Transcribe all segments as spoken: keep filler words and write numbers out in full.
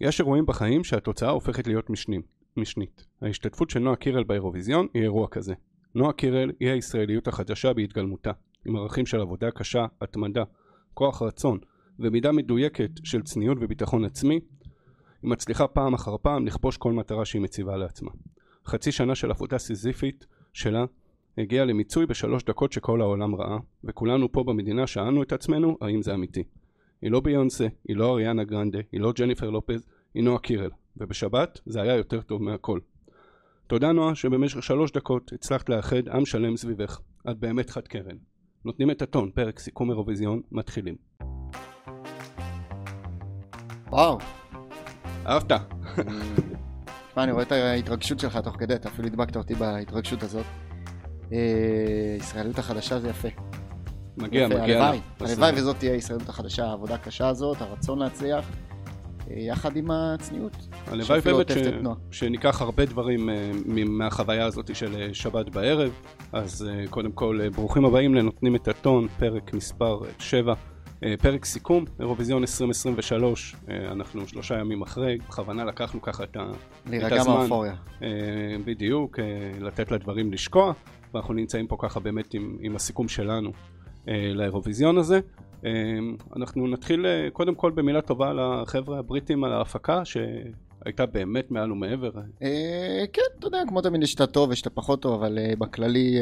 יש אירועים בחיים שהתוצאה הופכת להיות משנים, משנית. ההשתתפות של נועה קירל באירוויזיון היא אירוע כזה. נועה קירל היא הישראליות החדשה בהתגלמותה, עם ערכים של עבודה קשה, התמדה, כוח רצון ומידה מדויקת של צניעות וביטחון עצמי. היא מצליחה פעם אחר פעם לכבוש כל מטרה שהיא מציבה לעצמה. חצי שנה של עבודה סיזיפית שלה הגיעה למיצוי בשלוש דקות שכל העולם ראה, וכולנו פה במדינה שאלנו את עצמנו האם זה אמיתי. היא לא ביונסה, היא לא אריאנה גרנדה, היא לא ג'ניפר לופז, היא נועה קירל, ובשבת זה היה יותר טוב מהכל. תודה נועה שבמשך שלוש דקות הצלחת לאחד עם שלם סביבך. את באמת חד קרן. נותנים את הטון, פרק סיכום אירוויזיון, מתחילים. וואו. אהבת. מה, אני רואה את ההתרגשות שלך תוך כדי, אתה אפילו הדבקת אותי בהתרגשות הזאת. ישראליות החדשה זה יפה. מגיע, מגיע. הלוואי וזאת תהיה ישראליות החדשה, העבודה הקשה הזאת, הרצון להצליח, יחד עם הצניעות. הלוואי באמת שניקח הרבה דברים מהחוויה הזאת של שבת בערב. אז קודם כל, ברוכים הבאים לנותנים את הטון, פרק מספר שבע. פרק סיכום, אירוויזיון עשרים עשרים ושלוש, אנחנו שלושה ימים אחרי, בכוונה לקחנו ככה את הזמן. להירגע מהאופוריה. בדיוק, לתת לדברים לשקוע, ואנחנו נמצאים פה ככה באמת עם, עם הסיכום שלנו לאירוויזיון הזה. אנחנו נתחיל קודם כל במילה טובה לחבר'ה הבריטים על ההפקה, שהייתה באמת מעל ומעבר. כן, אתה יודע, כמו תמיד יש את הטוב, יש את הפחות טוב, אבל בכללי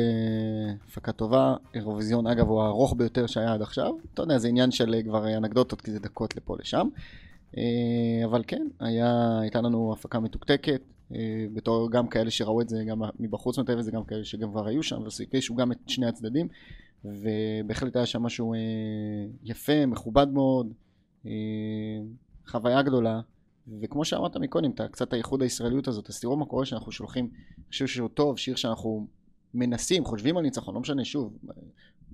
הפקה טובה. אירוויזיון אגב הוא הארוך ביותר שהיה עד עכשיו, אתה יודע, זה עניין של כבר אנקדוטות, כי זה דקות לפה לשם, אבל כן, הייתה לנו הפקה מתוקתקת, בתור גם כאלה שראו את זה גם מבחוץ מטבע, זה גם כאלה שגם כבר היו שם, והקרישו גם את שני הצדדים, ובהחלט היה שם משהו יפה, מכובד מאוד, חוויה גדולה, וכמו שאמרת מקודם, קצת הייחוד הישראליות הזאת, אז תראו מה קורה שאנחנו שולחים שיר שהוא טוב, שיר שאנחנו מנסים, חושבים על ניצחון, לא משנה, שוב,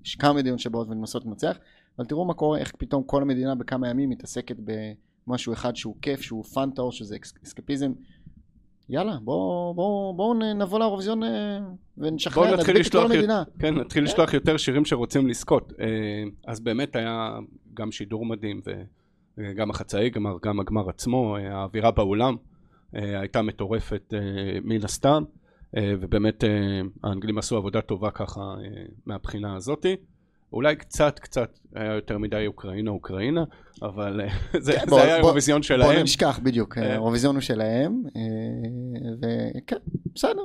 יש כמה מדיון שבאות ולנסות לנצח, אבל תראו מה קורה, איך פתאום כל המדינה בכמה ימים מתעסקת במשהו אחד שהוא כיף, שהוא פנטאו, שזה אסקפיזם, יאללה, בואו בוא, בוא נבוא לאירוויזיון ונשכנע, נדביק את כל המדינה. כן, נתחיל לשלוח יותר שירים שרוצים לזכות. אז באמת היה גם שידור מדהים, וגם החצאי גמר, גם הגמר עצמו, האווירה באולם הייתה מטורפת מן הסתם, ובאמת האנגלים עשו עבודה טובה ככה מהבחינה הזאת. אולי קצת קצת היה יותר מדי אוקראינה אוקראינה, אבל זה היה אירוויזיון שלהם. בוא נשכח בדיוק, אירוויזיון הוא שלהם, וכן, בסדר.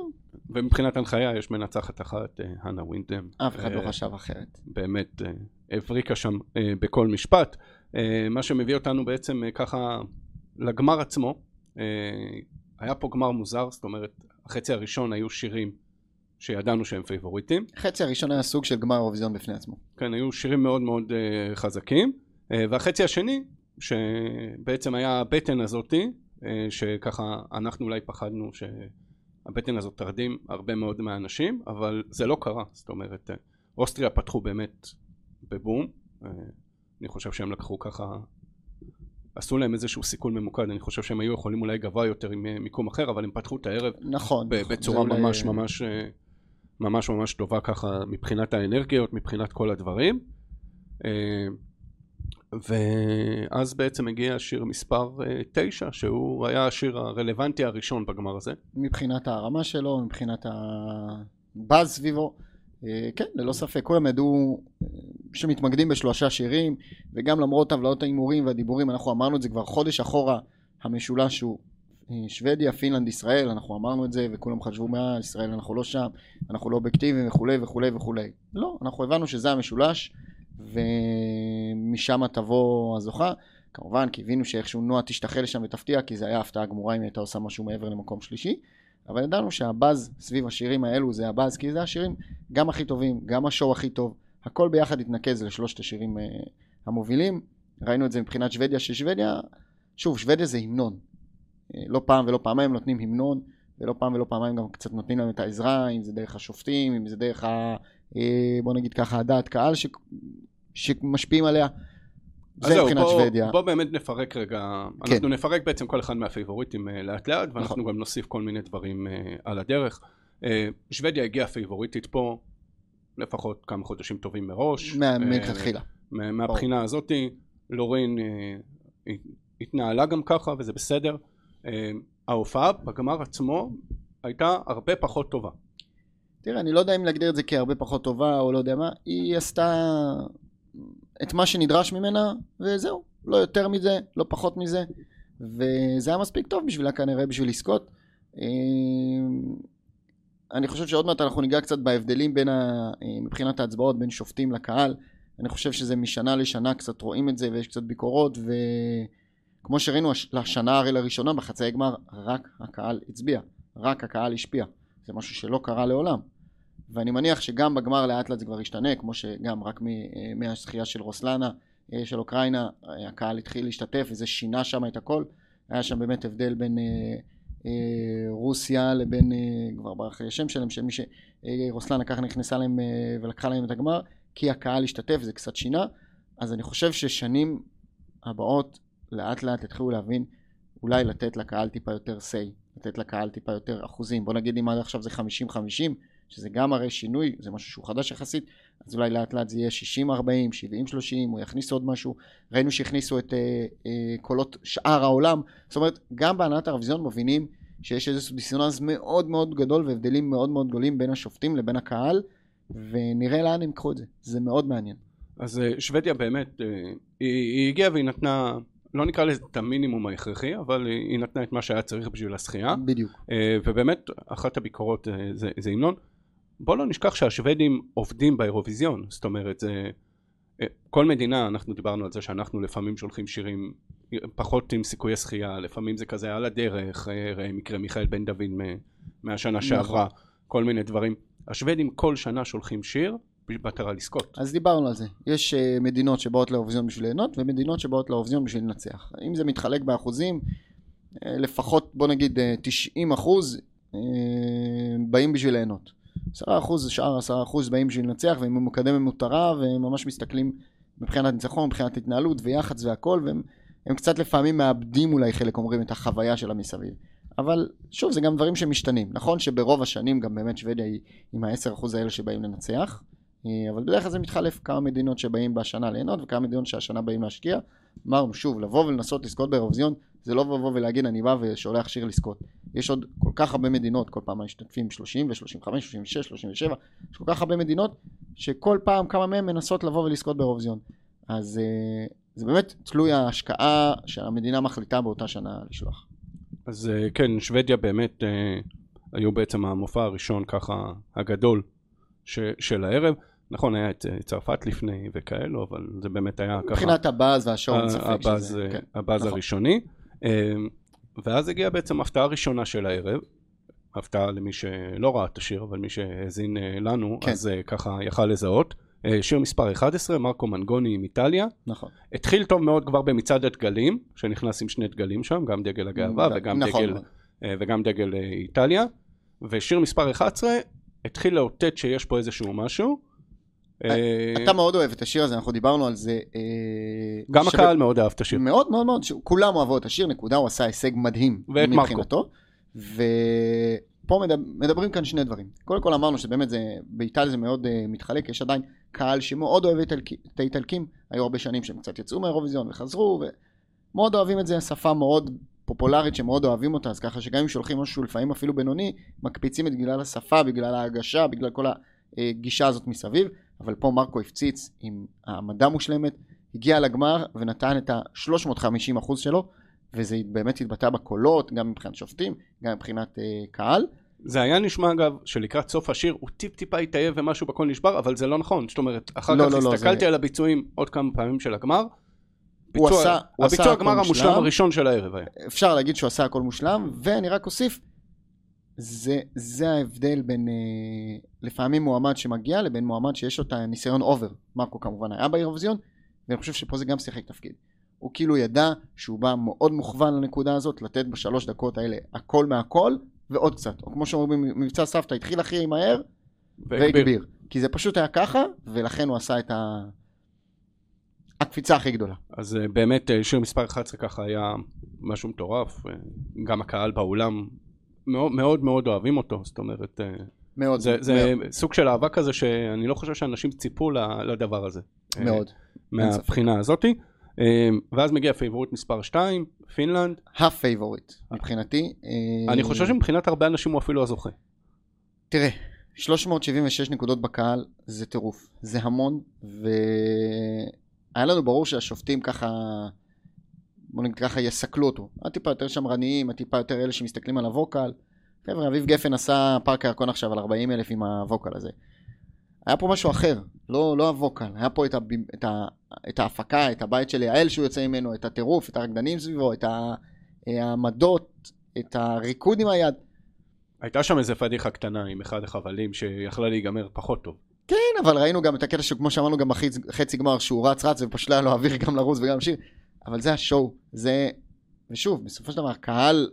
ומבחינת הנחיה יש מנצחת אחת, הנה ווינדם. אף אחד לא חשב אחרת. באמת, הבריקה שם בכל משפט. מה שמביא אותנו בעצם ככה לגמר עצמו, היה פה גמר מוזר, זאת אומרת, החצי הראשון היו שירים, שידענו שהם פייבוריטים. החצי הראשון היה סוג של גמר אירוויזיון בפני עצמו. כן, היו שירים מאוד מאוד uh, חזקים. Uh, והחצי השני, שבעצם היה הבטן הזאתי, uh, שככה אנחנו אולי פחדנו שהבטן הזאת תרדים הרבה מאוד מהאנשים, אבל זה לא קרה. זאת אומרת, uh, אוסטריה פתחו באמת בבום. Uh, אני חושב שהם לקחו ככה, עשו להם איזשהו סיכול ממוקד, אני חושב שהם היו יכולים אולי גבוה יותר עם מיקום אחר, אבל הם פתחו את הערב נכון, בצורה נכון, ממש אולי... ממש... ממש ממש טובה ככה מבחינת האנרגיות, מבחינת כל הדברים. ואז בעצם הגיע השיר מספר תשע, שהוא היה השיר הרלוונטי הראשון בגמר הזה. מבחינת הרמה שלו, מבחינת הבאז סביבו. כן, ללא ספק, כולם ידעו שמתמקדים בשלושה שירים, וגם למרות טבלאות האימורים והדיבורים, אנחנו אמרנו את זה כבר חודש אחורה, המשולש הוא... שוודיה, פינלנד, ישראל, אנחנו אמרנו את זה וכולם חשבו מה, ישראל אנחנו לא שם, אנחנו לא אובייקטיביים וכולי וכולי וכולי. לא, אנחנו הבנו שזה המשולש ומשם תבוא הזוכה. כמובן, כי הבינו שאיכשהו נועה תשתחל לשם ותפתיע, כי זה היה הפתעה גמורה אם הייתה עושה משהו מעבר למקום שלישי. אבל ידענו שהבאז סביב השירים האלו זה הבאז, כי זה השירים גם הכי טובים, גם השואו הכי טוב. הכל ביחד התנקז לשלושת השירים המובילים. ראינו את זה מבחינת שוודיה, ששוודיה, שוב, שוודיה זה המנון. לא פעם ולא פעמיים נותנים המנון, ולא פעם ולא פעמיים גם קצת נותנים להם את העזרה, אם זה דרך השופטים, אם זה דרך ה... בוא נגיד ככה, הדעת קהל ש... שמשפיעים עליה. זה מבחינת בוא, שוודיה. בוא באמת נפרק רגע, כן. אנחנו נפרק בעצם כל אחד מהפייבוריטים לאט לאט, ואנחנו נכון. גם נוסיף כל מיני דברים על הדרך. שוודיה הגיעה פייבוריטית פה לפחות כמה חודשים טובים מראש. מה, מתחילה. מהבחינה הזאת, לורין... התנהלה גם ככה וזה בסדר. ההופעה בגמר עצמו הייתה הרבה פחות טובה. תראה, אני לא יודע אם להגדיר את זה כהרבה פחות טובה או לא יודע מה, היא עשתה את מה שנדרש ממנה וזהו, לא יותר מזה, לא פחות מזה, וזה היה מספיק טוב בשבילה כנראה בשביל לזכות. אני חושב שעוד מעט אנחנו ניגע קצת בהבדלים בין ה... מבחינת ההצבעות בין שופטים לקהל. אני חושב שזה משנה לשנה קצת רואים את זה ויש קצת ביקורות, וכמו שראינו לשנה הרי לראשונה בחצי הגמר רק הקהל הצביע, רק הקהל השפיע, זה משהו שלא קרה לעולם, ואני מניח שגם בגמר לאט לאט זה כבר ישתנה, כמו שגם רק מהזכייה של רוסלנה של אוקראינה הקהל התחיל להשתתף וזה שינה שם את הכל. היה שם באמת הבדל בין רוסיה לבין כבר ברח לי השם שלהם, שמי שרוסלנה ככה נכנסה להם ולקחה להם את הגמר כי הקהל השתתף, זה קצת שינה. אז אני חושב ששנים הבאות לאט לאט התחילו להבין אולי לתת לקהל טיפה יותר סי, לתת לקהל טיפה יותר אחוזים. בוא נגיד אם עד עכשיו זה חמישים חמישים, שזה גם הרי שינוי, זה משהו שהוא חדש יחסית, אז אולי לאט לאט זה יהיה שישים ארבעים, שבעים שלושים, או יכניסו עוד משהו. ראינו שהכניסו את אה, אה, קולות שאר העולם, זאת אומרת גם בהנעת האירוויזיון מבינים שיש איזה דיסוננס מאוד מאוד גדול והבדלים מאוד מאוד גדולים בין השופטים לבין הקהל, ונראה לאן הם קחו את זה, זה מאוד מעניין. אז שוודיה באמת, היא, היא הגיעה והיא נתנה, לא נקרא לזה את המינימום ההכרחי, אבל היא נתנה את מה שהיה צריך בשביל השחייה. בדיוק. ובאמת, אחת הביקורות זה, זה אימנון, בוא לא נשכח שהשוודים עובדים באירוויזיון, זאת אומרת, זה, כל מדינה, אנחנו דיברנו על זה שאנחנו לפעמים שולחים שירים פחות עם סיכויי שחייה, לפעמים זה כזה על הדרך, מקרה מיכאל בן דוד מהשנה שעברה, כל מיני דברים. השוודים כל שנה שולחים שיר במטרה לזכות. אז דיברנו על זה. יש uh, מדינות שבאות לאירוויזיון בשביל ליהנות, ומדינות שבאות לאירוויזיון בשביל לנצח. אם זה מתחלק באחוזים, uh, לפחות בוא נגיד uh, תשעים אחוז uh, באים בשביל ליהנות. עשרה אחוז, שאר עשרה אחוז באים בשביל לנצח, והם מקדם המטרה, והם ממש מסתכלים מבחינת ניצחון, מבחינת התנהלות ויחס והכל, והם הם קצת לפעמים מאבדים אולי חלק אומרים את החוויה של המסביב. אבל שוב, זה גם דברים שמשתנים. נכון שברוב השנים גם באמת שוודיה היא עם ה-עשרה אחוז האלה שבאים לנצח, אבל בדרך כלל זה מתחלף כמה מדינות שבאים בשנה ליהנות וכמה מדינות שהשנה באים להשקיע. אמרנו שוב, לבוא ולנסות לזכות באירוויזיון, זה לא לבוא ולהגיד אני בא ושולח שיר לזכות. יש עוד כל כך הרבה מדינות, כל פעם משתתפים שלושים ושלושים וחמש, שלושים ושש, שלושים ושבע, יש כל כך הרבה מדינות שכל פעם כמה מהם מנסות לבוא ולזכות באירוויזיון. אז זה באמת תלוי ההשקעה שהמדינה מחליטה באותה שנה לשלוח. אז כן, שוודיה באמת אה, היו בעצם המופע הראשון ככה הגדול ש, של הערב. נכון, היה את צרפת לפני וכאלו, אבל זה באמת היה ככה. מבחינת הבאז והשעון ה- ספק הבאז, שזה. כן, הבאז נכון. הראשוני. אה, ואז הגיעה בעצם הפתעה ראשונה של הערב. הפתעה למי שלא ראה את השיר, אבל מי שהזין אה, לנו, כן. אז אה, ככה יכל לזהות. שיר מספר אחת עשרה, מרקו מנגוני מאיטליה. נכון. התחיל טוב מאוד כבר במצעד הדגלים, שנכנס עם שני דגלים שם, גם דגל הגאווה וגם, נכון. דגל, וגם דגל איטליה. ושיר מספר אחת עשרה התחיל לאותת שיש פה איזשהו משהו. אתה מאוד אוהב את השיר הזה, אנחנו דיברנו על זה. גם שב... הקהל מאוד אהב את השיר. מאוד מאוד מאוד, כולם אוהבו את השיר, נקודה, הוא עשה הישג מדהים מבחינתו. ו... פה מדברים כאן שני דברים. קודם כל אמרנו שבאמת זה, באיטליה זה מאוד uh, מתחלק, יש עדיין קהל שמאוד אוהב את האיטלקים, היו הרבה שנים שהם קצת יצאו מהאירוויזיון וחזרו, ומאוד אוהבים את זה, שפה מאוד פופולרית שמאוד אוהבים אותה, אז ככה שגם אם שולחים משהו לפעמים אפילו בינוני, מקפיצים את בגלל השפה, בגלל ההגשה, בגלל כל הגישה הזאת מסביב, אבל פה מרקו הפציץ עם העמדה מושלמת, הגיע לגמר ונתן את ה-שלוש מאות וחמישים אחוז שלו, וזה באמת התבטא בקולות, גם מבחינת שופטים, גם מבחינת אה, קהל. זה היה נשמע אגב, שלקראת סוף השיר, הוא טיפ טיפה התאהב ומשהו בכל נשבר, אבל זה לא נכון. זאת אומרת, אחר לא, כך לא, הסתכלתי זה... על הביצועים עוד כמה פעמים של הגמר. ביצוע, הוא עשה, הוא הביצוע הגמר המושלם הראשון של הערב היה. אפשר להגיד שהוא עשה הכל מושלם, ואני רק אוסיף, זה, זה ההבדל בין אה, לפעמים מועמד שמגיע, לבין מועמד שיש אותה ניסיון אובר. מרקו כמובן היה באירוויזיון, ואני חושב שפה זה גם שיחק תפקיד. הוא כאילו ידע שהוא בא מאוד מוכוון לנקודה הזאת, לתת בשלוש דקות האלה הכל מהכל ועוד קצת. או כמו שאומרים, מבצע סבתא התחיל הכי מהר והגביר. כי זה פשוט היה ככה, ולכן הוא עשה את ה... הקפיצה הכי גדולה. אז באמת שיר מספר אחת עשרה ככה היה משהו מטורף. גם הקהל באולם מאוד מאוד, מאוד אוהבים אותו, זאת אומרת... מאוד, זה, זה מאוד. סוג של אהבה כזה שאני לא חושב שאנשים ציפו לדבר הזה. מאוד. מהבחינה הזאתי. ואז מגיע פייבורית מספר שתיים, פינלנד. הפייבורית, מבחינתי. אני חושב שמבחינת הרבה אנשים הוא אפילו הזוכה. תראה, שלוש מאות שבעים ושש נקודות בקהל זה טירוף, זה המון, והיה לנו ברור שהשופטים ככה, בוא נגיד ככה, יסקלו אותו. הטיפה יותר שמרניים, הטיפה יותר אלה שמסתכלים על הווקל. חבר'ה, אביב גפן עשה פארק הירקון עכשיו על ארבעים אלף עם הווקל הזה. היה פה משהו אחר, לא, לא הווקל, היה פה את, הב... את, ה... את ההפקה, את הבית שלי, האל שהוא יוצא ממנו, את הטירוף, את הרקדנים סביבו, את העמדות, את הריקוד עם היד. הייתה שם איזה פדיחה קטנה עם אחד החבלים שיכלה להיגמר פחות טוב. כן, אבל ראינו גם את הקטע שכמו שאמרנו גם חצי גמר שהוא רץ רץ ופשוט היה לו אוויר גם לרוץ וגם לשיר, אבל זה השואו, זה, ושוב, בסופו של דבר, קהל,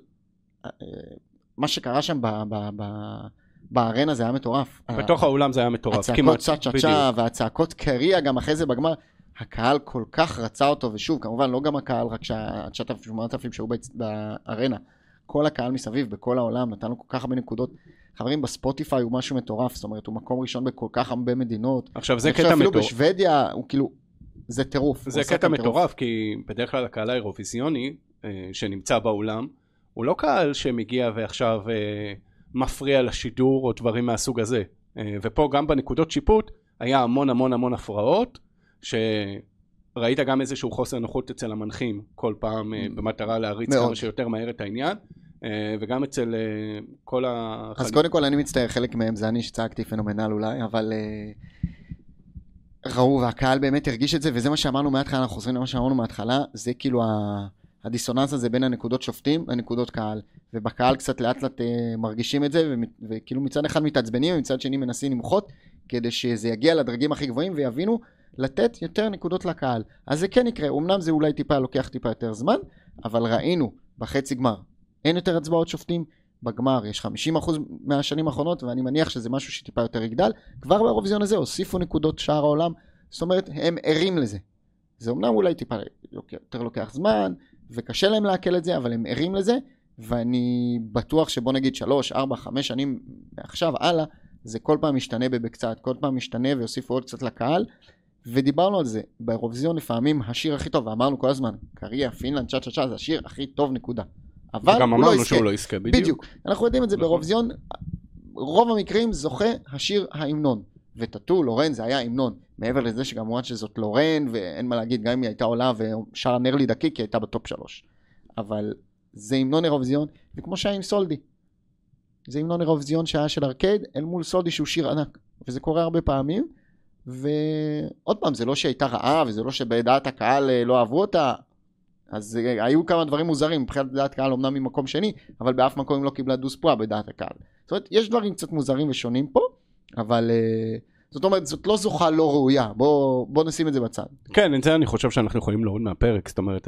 מה שקרה שם ב... ב... ב... בארנה זה היה מטורף. בתוך האולם זה היה מטורף. הצעקות צ'צ'צ'ה והצעקות קריה גם אחרי זה בגמר. הקהל כל כך רצה אותו, ושוב, כמובן לא גם הקהל, רק שהתשעת אלפים שהיו בארנה. כל הקהל מסביב, בכל העולם, נתנו כל כך הרבה נקודות. חברים, בספוטיפיי הוא משהו מטורף, זאת אומרת, הוא מקום ראשון בכל כך הרבה מדינות. עכשיו זה קטע מטורף. אפילו בשוודיה, הוא כאילו, זה טירוף. זה קטע מטורף, כי בדרך כלל הקהל האירוויזיוני שנמצא באולם, הוא לא קהל שמגיע ועכשיו מפריע לשידור או דברים מהסוג הזה. ופה גם בנקודות שיפוט היה המון המון המון הפרעות, שראית גם איזשהו חוסר נוחות אצל המנחים כל פעם במטרה להריץ כמה שיותר מהר את העניין, וגם אצל כל החל... אז קודם כל אני מצטער, חלק מהם זה אני שצעקתי פנומנל אולי, אבל ראו והקהל באמת הרגיש את זה, וזה מה שאמרנו מההתחלה, אנחנו חוזרים למה שאמרנו מההתחלה, זה כאילו ה... הדיסוננס הזה בין הנקודות שופטים לנקודות קהל, ובקהל קצת לאט לאט מרגישים את זה, וכאילו מצד אחד מתעצבנים ומצד שני מנסים למחות כדי שזה יגיע לדרגים הכי גבוהים ויבינו לתת יותר נקודות לקהל. אז זה כן יקרה, אמנם זה אולי טיפה לוקח טיפה יותר זמן, אבל ראינו בחצי גמר אין יותר הצבעות שופטים, בגמר יש חמישים אחוז מהשנים האחרונות, ואני מניח שזה משהו שטיפה יותר יגדל. כבר באירוויזיון הזה הוסיפו נקודות שאר העולם, זאת אומרת הם ערים לזה. זה אמנם אולי טיפה יותר לוקח זמן וקשה להם להקל את זה, אבל הם ערים לזה, ואני בטוח שבוא נגיד שלוש, ארבע, חמש שנים עכשיו הלאה, זה כל פעם משתנה בבקצת, כל פעם משתנה ויוסיפו עוד קצת לקהל, ודיברנו על זה, באירוויזיון לפעמים השיר הכי טוב, ואמרנו כל הזמן, קריה, פינלנד, צ'ה צ'ה צ'ה, זה השיר הכי טוב נקודה, אבל הוא לא יזכה, לא יזכה בדיוק. בדיוק, אנחנו יודעים את זה נכון. באירוויזיון, רוב המקרים זוכה השיר ההמנון, וטטו, לורן זה היה המנון, מעבר לזה שגם מועד שזאת לורן, ואין מה להגיד, גם אם היא הייתה עולה ושר נר לי דקי, כי היא הייתה בטופ שלוש. אבל זה המנון אירוויזיון, וכמו שהיה עם סולדי. זה המנון אירוויזיון שהיה של ארקייד, אל מול סולדי שהוא שיר ענק. וזה קורה הרבה פעמים, ועוד פעם, זה לא שהייתה רעה, וזה לא שבדעת הקהל לא אהבו אותה, אז היו כמה דברים מוזרים, מבחינת דעת קהל אומנם ממקום שני, אבל באף מקום אם לא קיבלה דוספואה בדעת הקהל. זאת אומרת, יש דברים קצת מוזרים ושונים פה, אבל זאת אומרת, זאת לא זוכה לא ראויה, בוא, בוא נשים את זה בצד. כן, את זה אני חושב שאנחנו יכולים להוריד מהפרק, זאת אומרת,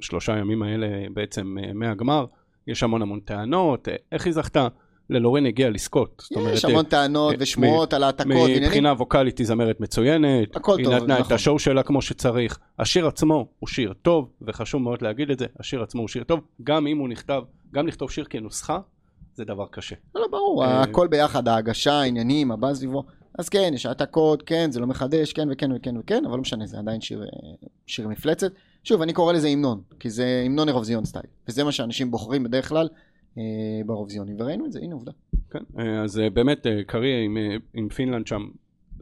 בשלושה ימים האלה בעצם מהגמר, יש המון המון טענות, איך היא זכתה? ללורן הגיעה לזכות. יש המון טענות ושמועות על העתקות. מבחינה ווקלית היא זמרת מצוינת, היא נתנה את השואו שלה כמו שצריך, השיר עצמו הוא שיר טוב, וחשוב מאוד להגיד את זה, השיר עצמו הוא שיר טוב, גם אם הוא נכתב, גם לכתוב שיר כנוסחה, זה דבר קשה. לא, ברור, הכל ביחד, ההגשה, העניינים, הבא סביבו. אז כן, יש העתקות, כן, זה לא מחדש, כן וכן וכן וכן, אבל לא משנה, זה עדיין שיר, שיר מפלצת. שוב, אני קורא לזה המנון, כי זה המנון אירוויזיון סטייל, וזה מה שאנשים בוחרים בדרך כלל אה, באירוויזיונים, וראינו את זה, הנה עובדה. כן, אז באמת, קריה עם, עם פינלנד שם,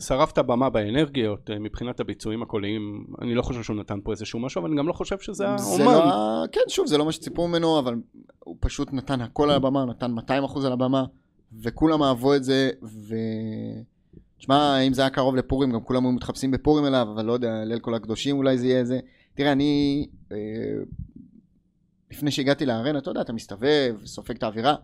שרפת במה באנרגיות מבחינת הביצועים הקוליים, אני לא חושב שהוא נתן פה איזשהו משהו, אבל אני גם לא חושב שזה אומן. כן, שוב, זה לא מה שציפו ממנו, אבל הוא פשוט נתן הכל על הבמה, נתן מאתיים אחוז על הבמה, וכולם אהבו את זה, ו... תשמע, אם זה היה קרוב לפורים, גם כולם היו מתחפשים בפורים אליו, אבל לא יודע, ליל כל הקדושים אולי זה יהיה איזה. תראה, אני, לפני שהגעתי לארנה, אתה יודע, אתה מסתובב, סופג את האווירה,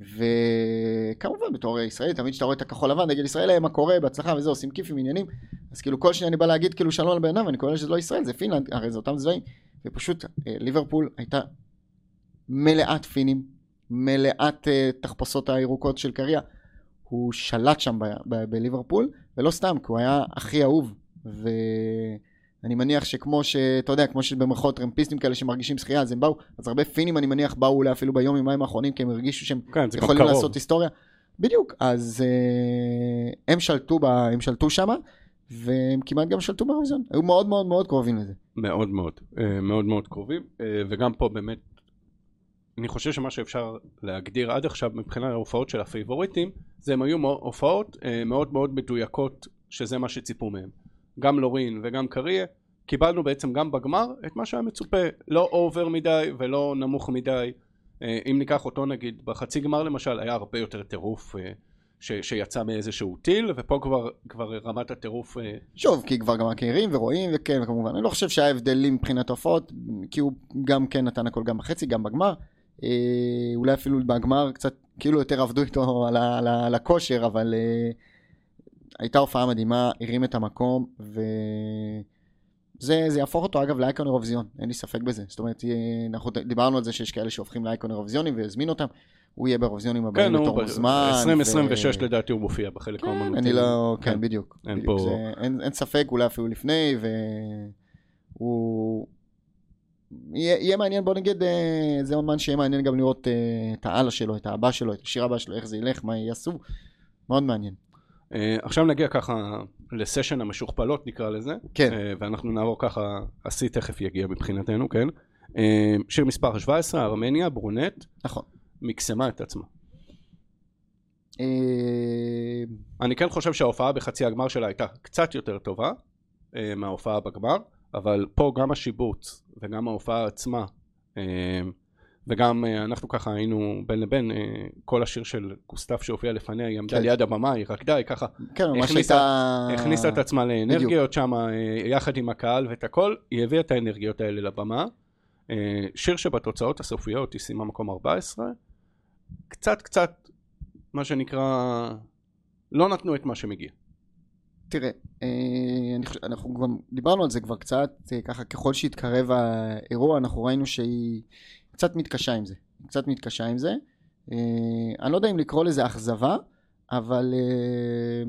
וכמובן בתור ישראל, תמיד שאתה רואה את הכחול לבן, דגל ישראל היה מה קורה, בהצלחה וזה, עושים כיף עם עניינים, אז כאילו כל שני אני בא להגיד כאילו שלום על בעיניו, אני קורא שזה לא ישראל, זה פינלנד, הרי זה אותם זוועים, ופשוט ליברפול הייתה מלאת פינים, מלאת תחפושות הירוקות של קריה, הוא שלט שם בליברפול, ולא סתם, כי הוא היה הכי אהוב, ואני מניח שכמו שאתה יודע, כמו שבמרכאות טרמפיסטים כאלה שמרגישים שחייה, אז הם באו, אז הרבה פינים אני מניח באו אולי אפילו ביום ימיים האחרונים, כי הם הרגישו שהם כן, יכולים לעשות היסטוריה, בדיוק, אז uh, הם שלטו, הם שלטו שם, והם כמעט גם שלטו באירוויזיון. היו מאוד מאוד מאוד קרובים לזה. מאוד מאוד, מאוד מאוד קרובים, וגם פה באמת, אני חושב שמה שאפשר להגדיר עד עכשיו מבחינת ההופעות של הפייבוריטים, זה הם היו הופעות מאוד מאוד מדויקות, שזה מה שציפו מהם. גם לורין וגם קאריה, קיבלנו בעצם גם בגמר את מה שהיה מצופה, לא אובר מדי ולא נמוך מדי. אם ניקח אותו נגיד בחצי גמר למשל, היה הרבה יותר טירוף ש- שיצא מאיזשהו טיל, ופה כבר, כבר רמת הטירוף... שוב, כי כבר גם הקהירים ורואים, וכן, וכמובן, אני לא חושב שהיה הבדלים מבחינת הופעות, כי הוא גם כן נתן הכל גם בחצי, גם בגמר, אה, אולי אפילו בגמר קצת כאילו יותר עבדו איתו על, ה- על, ה- על הכושר, אבל אה, הייתה הופעה מדהימה, הרים את המקום, ו... זה, זה יהפוך אותו אגב לאייקון אירוויזיון, אין לי ספק בזה. זאת אומרת, אנחנו דיברנו על זה שיש כאלה שהופכים לאייקון אירוויזיונים ויזמינו אותם, הוא יהיה באירוויזיונים הבאים לתור הזמן. עשרים עשרים ושש לדעתי הוא מופיע בחלק האומנותי. כן, בדיוק. אין ספק, אולי אפילו לפני, והוא... יהיה מעניין, בוא נגיד, זה אומן שיהיה מעניין גם לראות את העלה שלו, את האבא שלו, את השיר הבא שלו, איך זה ילך, מה יעשו, מאוד מעניין. עכשיו נגיע ככה לסשן המשוכפלות נקרא לזה, ואנחנו נעבור ככה, השיא תכף יגיע מבחינתנו, כן? שיר מספר שבע עשרה, ארמניה, ברונט, מקסמה את עצמה. אני כן חושב שההופעה בחצי הגמר שלה הייתה קצת יותר טובה מההופעה בגמר, אבל פה גם השיבוץ וגם ההופעה עצמה, וגם אנחנו ככה היינו בין לבין, כל השיר של גוסטף שהופיע לפניה, היא עמדה ליד הבמה, היא רקדה, היא ככה הכניסה את עצמה לאנרגיות שם, יחד עם הקהל ואת הכל, היא הביאה את האנרגיות האלה לבמה. שיר שבתוצאות הסופיות היא שימה מקום ארבע עשרה, קצת קצת, מה שנקרא, לא נתנו את מה שמגיע. תראה, אנחנו גם דיברנו על זה כבר קצת, ככה ככל שהתקרב האירוע, אנחנו ראינו שהיא... קצת מתקשה עם זה, קצת מתקשה עם זה, אה, אני לא יודע אם לקרוא לזה אכזבה, אבל אה,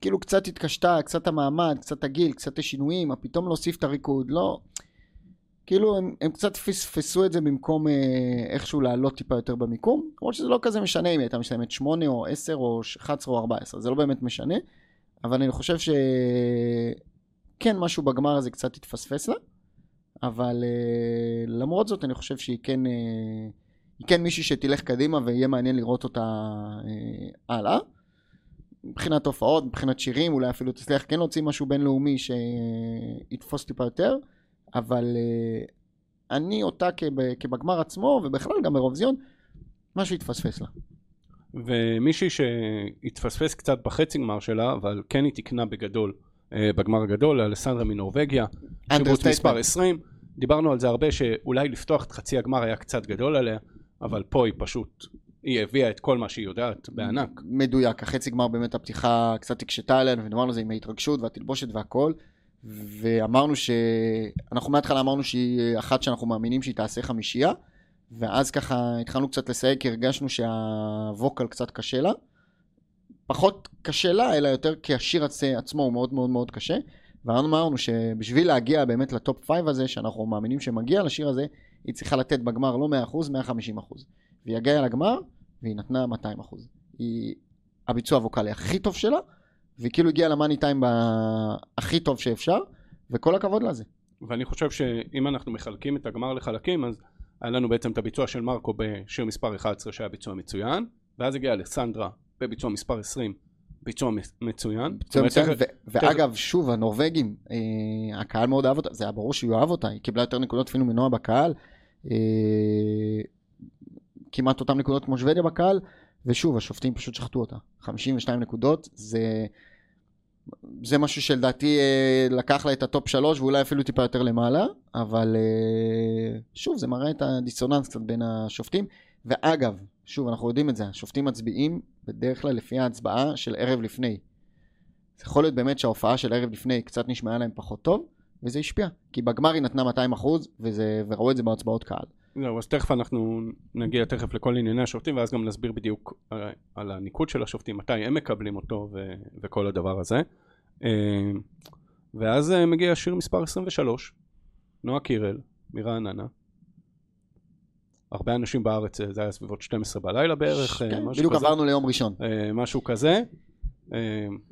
כאילו קצת התקשתה, קצת המעמד, קצת הגיל, קצת השינויים, פתאום להוסיף את הריקוד, לא, כאילו הם, הם קצת פספסו את זה במקום אה, איכשהו לעלות טיפה יותר במיקום, או שזה לא כזה משנה אם הייתה משלמת שמונה או עשר או אחת עשרה או ארבע עשרה, זה לא באמת משנה, אבל אני חושב שכן משהו בגמר הזה קצת התפספס לה, אבל uh, למרות זאת אני חושב שהיא כן, uh, היא כן מישהי שתלך קדימה ויהיה מעניין לראות אותה uh, הלאה. מבחינת הופעות, מבחינת שירים, אולי אפילו תצליח כן להוציא משהו בינלאומי שיתפוס טיפה יותר, אבל uh, אני אותה כב, כבגמר עצמו ובכלל גם אירוויזיון, משהו יתפספס לה. ומישהי שיתפספס קצת בחצי גמר שלה, אבל כן היא תקנה בגדול. בגמר הגדול, אלסנדרה מנורווגיה, שיבוץ מספר עשרים, דיברנו על זה הרבה שאולי לפתוח את חצי הגמר היה קצת גדול עליה, אבל פה היא פשוט, היא הביאה את כל מה שהיא יודעת בענק. מדויק, החצי גמר באמת הפתיחה קצת הקשתה עלינו, ונאמרנו זה עם ההתרגשות והתלבושת והכל, ואמרנו שאנחנו מההתחלה אמרנו שהיא אחת שאנחנו מאמינים שהיא תעשה חמישייה, ואז ככה התחלנו קצת לסייג, כי הרגשנו שהווקל קצת קשה לה, פחות קשה לה, אלא יותר כי השיר עצמו הוא מאוד מאוד מאוד קשה, ואנחנו אמרנו שבשביל להגיע באמת לטופ חמש הזה, שאנחנו מאמינים שמגיע לשיר הזה, היא צריכה לתת בגמר לא מאה אחוז, מאה וחמישים אחוז. והיא הגיעה לגמר, והיא נתנה מאתיים אחוז. היא הביצוע הווקאלי הכי טוב שלה, והיא כאילו הגיעה למאני טיים הכי טוב שאפשר, וכל הכבוד לזה. ואני חושב שאם אנחנו מחלקים את הגמר לחלקים, אז היה לנו בעצם את הביצוע של מרקו בשיר מספר אחת עשרה, שהיה ביצוע מצוין, ואז הגיעה לסנדרה, בביצוע מספר עשרים, ביצוע מצוין. ואגב, שוב, הנורווגים, הקהל מאוד אהב אותה, זה היה ברור שהוא אהב אותה, היא קיבלה יותר נקודות אפילו מנועה בקהל, כמעט אותם נקודות כמו שוודיה בקהל, ושוב, השופטים פשוט שחטו אותה. חמישים ושתיים נקודות, זה משהו שלדעתי לקח לה את הטופ שלוש, ואולי אפילו טיפה יותר למעלה, אבל שוב, זה מראה את הדיסוננס קצת בין השופטים, ואגב, שוב, אנחנו יודעים את זה, השופטים מצביעים בדרך כלל לפי ההצבעה של ערב לפני. זה יכול להיות באמת שההופעה של ערב לפני קצת נשמעה להם פחות טוב, וזה השפיע. כי בגמר היא נתנה מאתיים אחוז, וזה, וראו את זה בהצבעות קהל. זהו, אז תכף אנחנו נגיע תכף לכל ענייני השופטים, ואז גם נסביר בדיוק על הניקוד של השופטים, מתי הם מקבלים אותו ו- וכל הדבר הזה. ואז מגיע שיר מספר עשרים ושלוש, נועה קירל, מרעננה. הרבה אנשים בארץ, זה היה סביבות שתים עשרה בלילה בערך. בדיוק עברנו ליום ראשון. משהו כזה.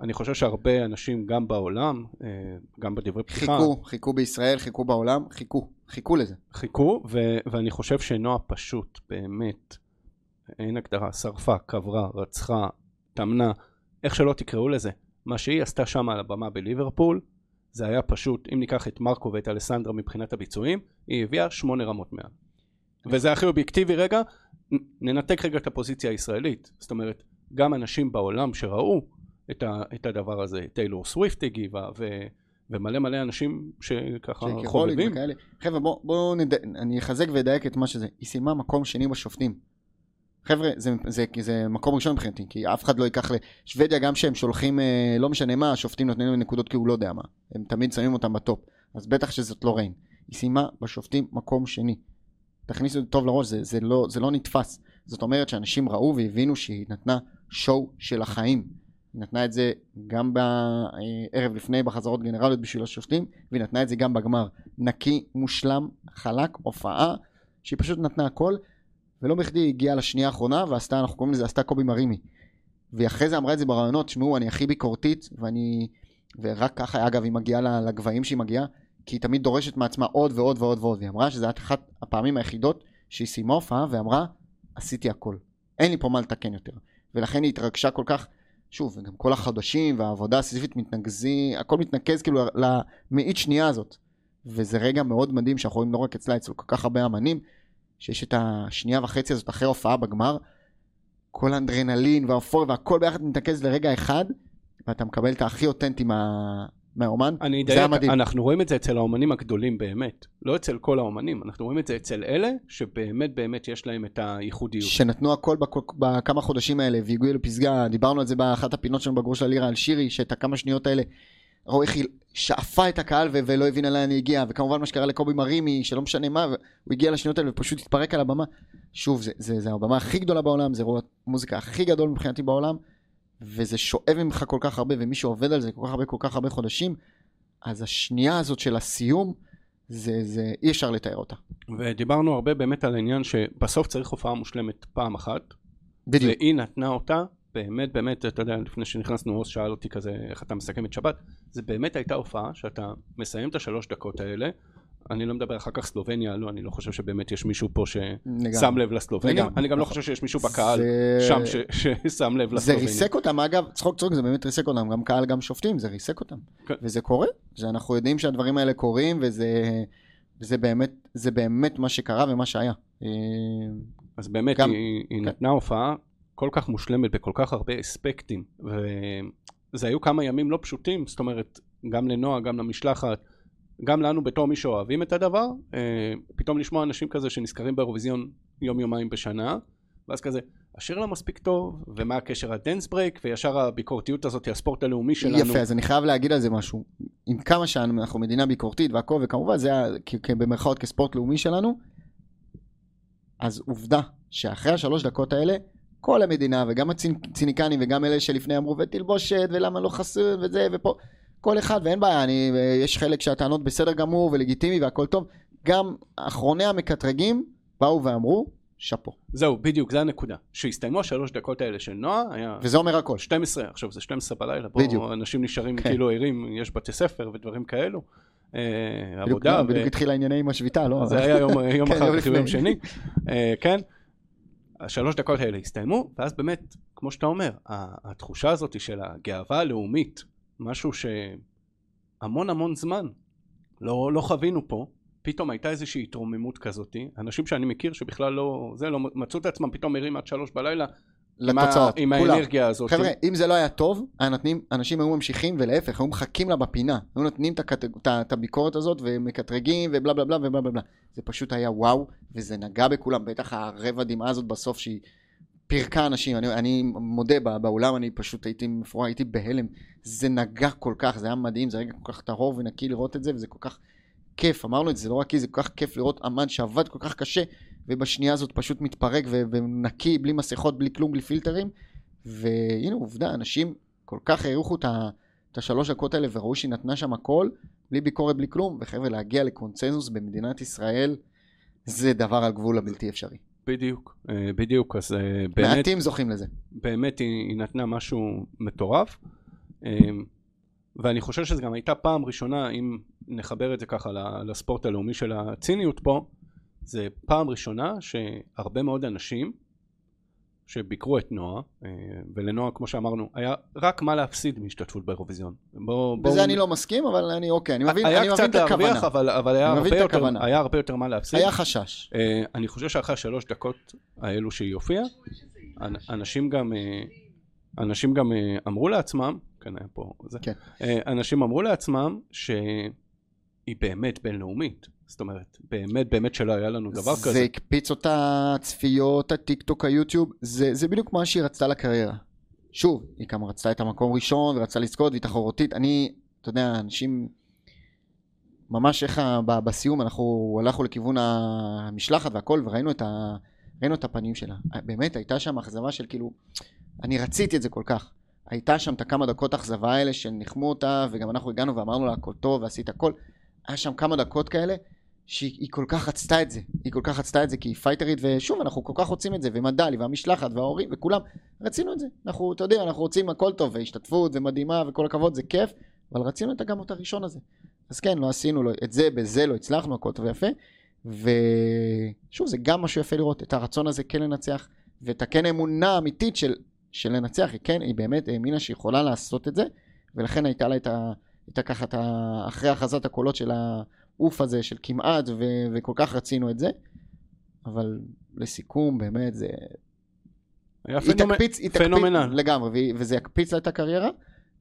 אני חושב שהרבה אנשים גם בעולם, גם בדברי פתיחה, חיכו, חיכו בישראל, חיכו בעולם, חיכו, חיכו לזה. חיכו, ו- ואני חושב שנועה פשוט, באמת, אין הגדרה, שרפה, קברה, רצחה, תמנה, איך שלא תקראו לזה. מה שהיא עשתה שם על הבמה בליברפול, זה היה פשוט, אם ניקח את מרקו ואת אלסנדרה מבחינת הביצועים, היא הביאה שמונה רמות מעל. וזה הכי אובייקטיבי רגע, ננתק רגע את הפוזיציה הישראלית. זאת אומרת, גם אנשים בעולם שראו את, ה, את הדבר הזה, טיילור סוויפט הגיבה, ו, ומלא מלא אנשים שככה חובבים. חבר'ה, בואו, בוא נד... אני אחזק ודייק את מה שזה. היא סיימה מקום שני בשופטים. חבר'ה, זה, זה, זה מקום ראשון מבחינתי, כי אף אחד לא ייקח לשוודיה, גם שהם שולחים, לא משנה מה, השופטים נותנים להם נקודות כי הוא לא יודע מה. הם תמיד שמים אותם בטופ. אז בטח שזאת לורן. היא סיימה בשופטים מקום שני. תכניסו את זה טוב לראש, זה, זה, לא, זה לא נתפס. זאת אומרת שאנשים ראו והבינו שהיא נתנה שואו של החיים. היא נתנה את זה גם בערב לפני בחזרות גנרליות בשביל השופטים, והיא נתנה את זה גם בגמר. נקי, מושלם, חלק, הופעה, שהיא פשוט נתנה הכל, ולא בכדי הגיעה לשנייה האחרונה, ועשתה, אנחנו קוראים לזה, עשתה קובי מרימי. ואחרי זה אמרה את זה ברעיונות, שמעו, אני הכי ביקורתית, ואני, ורק ככה, אגב, היא מגיעה לגבהים שהיא מגיעה, כי היא תמיד דורשת מעצמה עוד ועוד ועוד ועוד, והיא אמרה שזו אחת הפעמים היחידות שהיא סיימה הופעה, ואמרה, עשיתי הכל, אין לי פה מה לתקן יותר, ולכן היא התרגשה כל כך, שוב, וגם כל החדשים והעבודה הסיזיפית מתנגזים, הכל מתנקז כאילו למאית שנייה הזאת, וזה רגע מאוד מדהים שאנחנו רואים לא רק אצלה, אצלו כל כך הרבה אמנים, שיש את השנייה וחצי הזאת אחרי הופעה בגמר, כל האנדרנלין והאופוריה והכל ביחד מתנקז לרגע אחד, ואתה מקבל את הכי אותנטי מה... מהאומן, זה המדהים. אנחנו רואים את זה אצל האומנים הגדולים באמת, לא אצל כל האומנים, אנחנו רואים את זה אצל אלה שבאמת באמת יש להם את הייחודיות. שנתנו הכל בכמה חודשים האלה והגיעו לפסגה, דיברנו על זה באחת הפינות שלנו בגרוש של הלירה על שירי, שאת הכמה שניות האלה, ראו איך היא שעפה את הקהל ולא הבינה לאן היא הגיעה, וכמובן מה שקרה לקובי מרימי, שלא משנה מה, הוא הגיע לשניות האלה ופשוט התפרק על הבמה. שוב, זה הבמה הכי גדולה בעולם, זה המוזיקה הכי גדול מבחינתי בעולם. וזה שואב ממך כל כך הרבה, ומי שעובד על זה כל כך הרבה, כל כך הרבה חודשים, אז השנייה הזאת של הסיום, זה, זה אי אפשר לתאר אותה. ודיברנו הרבה באמת על העניין שבסוף צריך הופעה מושלמת פעם אחת, בדיוק. והיא נתנה אותה, באמת באמת, אתה יודע, לפני שנכנסנו, הוא שאל אותי כזה, איך אתה מסכם את שבת, זה באמת הייתה הופעה שאתה מסיים את השלוש דקות האלה, אני לא מדבר אחר כך סלובניה, לא, אני לא חושב שבאמת יש מישהו פה ששם לב לסלובניה, אני גם לא חושב שיש מישהו בקהל שם ששם לב לסלובניה. זה ריסק אותם, אגב, צחוק צחוק, זה באמת ריסק אותם, גם קהל, גם שופטים, זה ריסק אותם, וזה קורה, אנחנו יודעים שהדברים האלה קורים, וזה באמת מה שקרה ומה שהיה. אז באמת היא נתנה הופעה כל כך מושלמת בכל כך הרבה אספקטים, וזה היו כמה ימים לא פשוטים, זאת אומרת, גם לנועה, גם למשלחת, גם לנו בתור מי שאוהבים את הדבר, פתאום לשמוע אנשים כזה שנזכרים באירוויזיון יום יומיים בשנה, ואז כזה, השיר לא מספיק טוב, ומה הקשר הדנס ברייק, וישר הביקורתיות הזאת, הספורט הלאומי שלנו. יפה, אז אני חייב להגיד על זה משהו. עם כמה שאנחנו מדינה ביקורתית והכל, וכמובן זה במרכאות כספורט לאומי שלנו, אז עובדה שאחרי השלוש דקות האלה, כל המדינה, וגם הציניקנים, וגם אלה שלפני אמרו, ותלבושת, ולמה לא חסון, וזה, ופה. כל אחד, ואין בעיה, אני, יש חלק שהטענות בסדר גמור ולגיטימי והכל טוב, גם אחרוני המקטרגים באו ואמרו, שפו. זהו, בדיוק, זה הנקודה, שהסתיימו שלוש דקות האלה של נועה, היה... וזה אומר הכל. שתים עשרה, עכשיו זה שתים עשרה בלילה, בואו אנשים נשארים כן. כאילו עירים, יש בתי ספר ודברים כאלו, אה, עבודה... בדיוק ו... התחיל הענייני עם השביטה, לא? זה היה יום, יום כן, אחר כך יום שני, אה, כן? השלוש דקות האלה הסתיימו, ואז באמת, כמו שאתה אומר, התחושה הזאת של הגאווה הלאומית, משהו שהמון המון זמן לא, לא חווינו פה, פתאום הייתה איזושהי התרוממות כזאת, אנשים שאני מכיר שבכלל לא, זה לא מצאו את עצמם, פתאום מרים עד שלוש בלילה, לתוצאות, עם האנרגיה הזאת. חבר'ה, אם זה לא היה טוב, אנשים היו ממשיכים ולהפך, היו מחכים לה בפינה, היו נותנים את הביקורת הזאת ומקטרגים ובלה בלה בלה ובלה בלה בלה, זה פשוט היה וואו, וזה נגע בכולם, בטח הרבע דמעה הזאת בסוף שהיא, פרקה אנשים, אני, אני מודה בעולם, אני פשוט הייתי מפורע, הייתי בהלם, זה נגע כל כך, זה היה מדהים, זה רגע כל כך טהור ונקי לראות את זה, וזה כל כך כיף, אמרנו את זה, זה לא רק כי זה כל כך כיף לראות אמן שעבד כל כך קשה, ובשנייה הזאת פשוט מתפרק ונקי, בלי מסכות, בלי כלום, בלי פילטרים, והנה עובדה, אנשים כל כך העריכו את השלוש דקות האלה, וראו שהיא נתנה שם הכל, בלי ביקורת, בלי כלום, וחבר'ה, להגיע לקונצנזוס במדינת ישראל, זה דבר על גבול הבלתי אפשרי. בדיוק, בדיוק, אז באמת... מעטים זוכים לזה. באמת היא, היא נתנה משהו מטורף, ואני חושב שזה גם הייתה פעם ראשונה, אם נחבר את זה ככה לספורט הלאומי של הציניות פה, זה פעם ראשונה שהרבה מאוד אנשים שביקרו את נועה, ולנועה, כמו שאמרנו, היה רק מה להפסיד מהשתתפות באירוויזיון. בזה אני לא מסכים, אבל אני אוקיי, אני מבין את הכוונה. היה קצת להרוויח, אבל היה הרבה יותר מה להפסיד. היה חשש. אני חושב שאחרי שלוש דקות האלו שהיא הופיעה, אנשים גם אמרו לעצמם, כן, היה פה זה, אנשים אמרו לעצמם שהיא באמת בינלאומית. זאת אומרת, באמת, באמת שלא היה לנו דבר כזה. זה הקפיץ אותה, צפיות, הטיקטוק, היוטיוב, זה, זה בדיוק מה שהיא רצתה לקריירה. שוב, היא כמה רצתה את המקום ראשון, ורצתה לזכות, והיא תחרותית. אני, אתה יודע, אנשים, ממש איך בסיום, אנחנו הלכנו לכיוון המשלחת והכל, וראינו את, ה, ראינו את הפנים שלה. באמת, הייתה שם אכזבה של כאילו, אני רציתי את זה כל כך. הייתה שם את הכמה דקות אכזבה האלה, שנחמו אותה, וגם אנחנו הגענו ואמרנו לה, הכל טוב, ועשית הכל. היה שם כמה דקות כאלה, שהיא כל כך רצתה את זה, היא כל כך רצתה את זה כי היא פייטרית, ושוב אנחנו כל כך רוצים את זה, ומדלי והמשלחת וההורים וכולם רצינו את זה, אנחנו, אתה יודע, אנחנו רוצים הכל טוב והשתתפות ומדהימה וכל הכבוד, זה כיף, אבל רצינו את גם את הראשון הזה, אז כן, לא עשינו את זה, בזה לא הצלחנו, הכל טוב ויפה, ושוב זה גם משהו יפה לראות את הרצון הזה כן לנצח, ואת הכן אמונה האמיתית של, של לנצח, היא כן, היא באמת האמינה שהיא יכולה לעשות את זה, ולכן הייתה לה את ה... הייתה ככה את ה... אחרי החזת הקולות של העוף הזה, של כמעט, ו... וכל כך רצינו את זה, אבל לסיכום, באמת, זה... היה היא פנומנ... תקפיץ, היא פנומנל. תקפיץ לגמרי, והיא... וזה יקפיץ לה את הקריירה,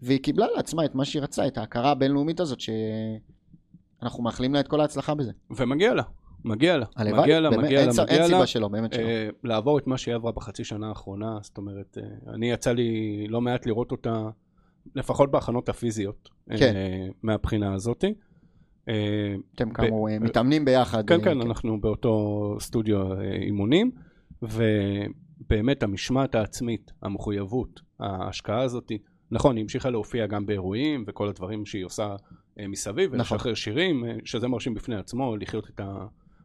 והיא קיבלה לעצמה את מה שהיא רצה, את ההכרה הבינלאומית הזאת, שאנחנו מאחלים לה את כל ההצלחה בזה. ומגיע לה, מגיע לה, הלוואי, מגיע לה, באמת, מגיע אין, לה, אין, אין סיבה לה. שלא, באמת שלא. אה, לעבור את מה שהיא עברה בחצי שנה האחרונה, זאת אומרת, אה, אני יצא לי לא מעט לראות אותה, לפחות בהכנות הפיזיות, כן. uh, מהבחינה הזאת. Uh, אתם ב- כמו uh, מתאמנים ביחד. כן, uh, כן, כן, אנחנו באותו סטודיו uh, אימונים, ובאמת המשמעת העצמית, המחויבות, ההשקעה הזאת, נכון, היא המשיכה להופיע גם באירועים, וכל הדברים שהיא עושה uh, מסביב, נכון. ולשחרר שירים, uh, שזה מרשים בפני עצמו, לחיות את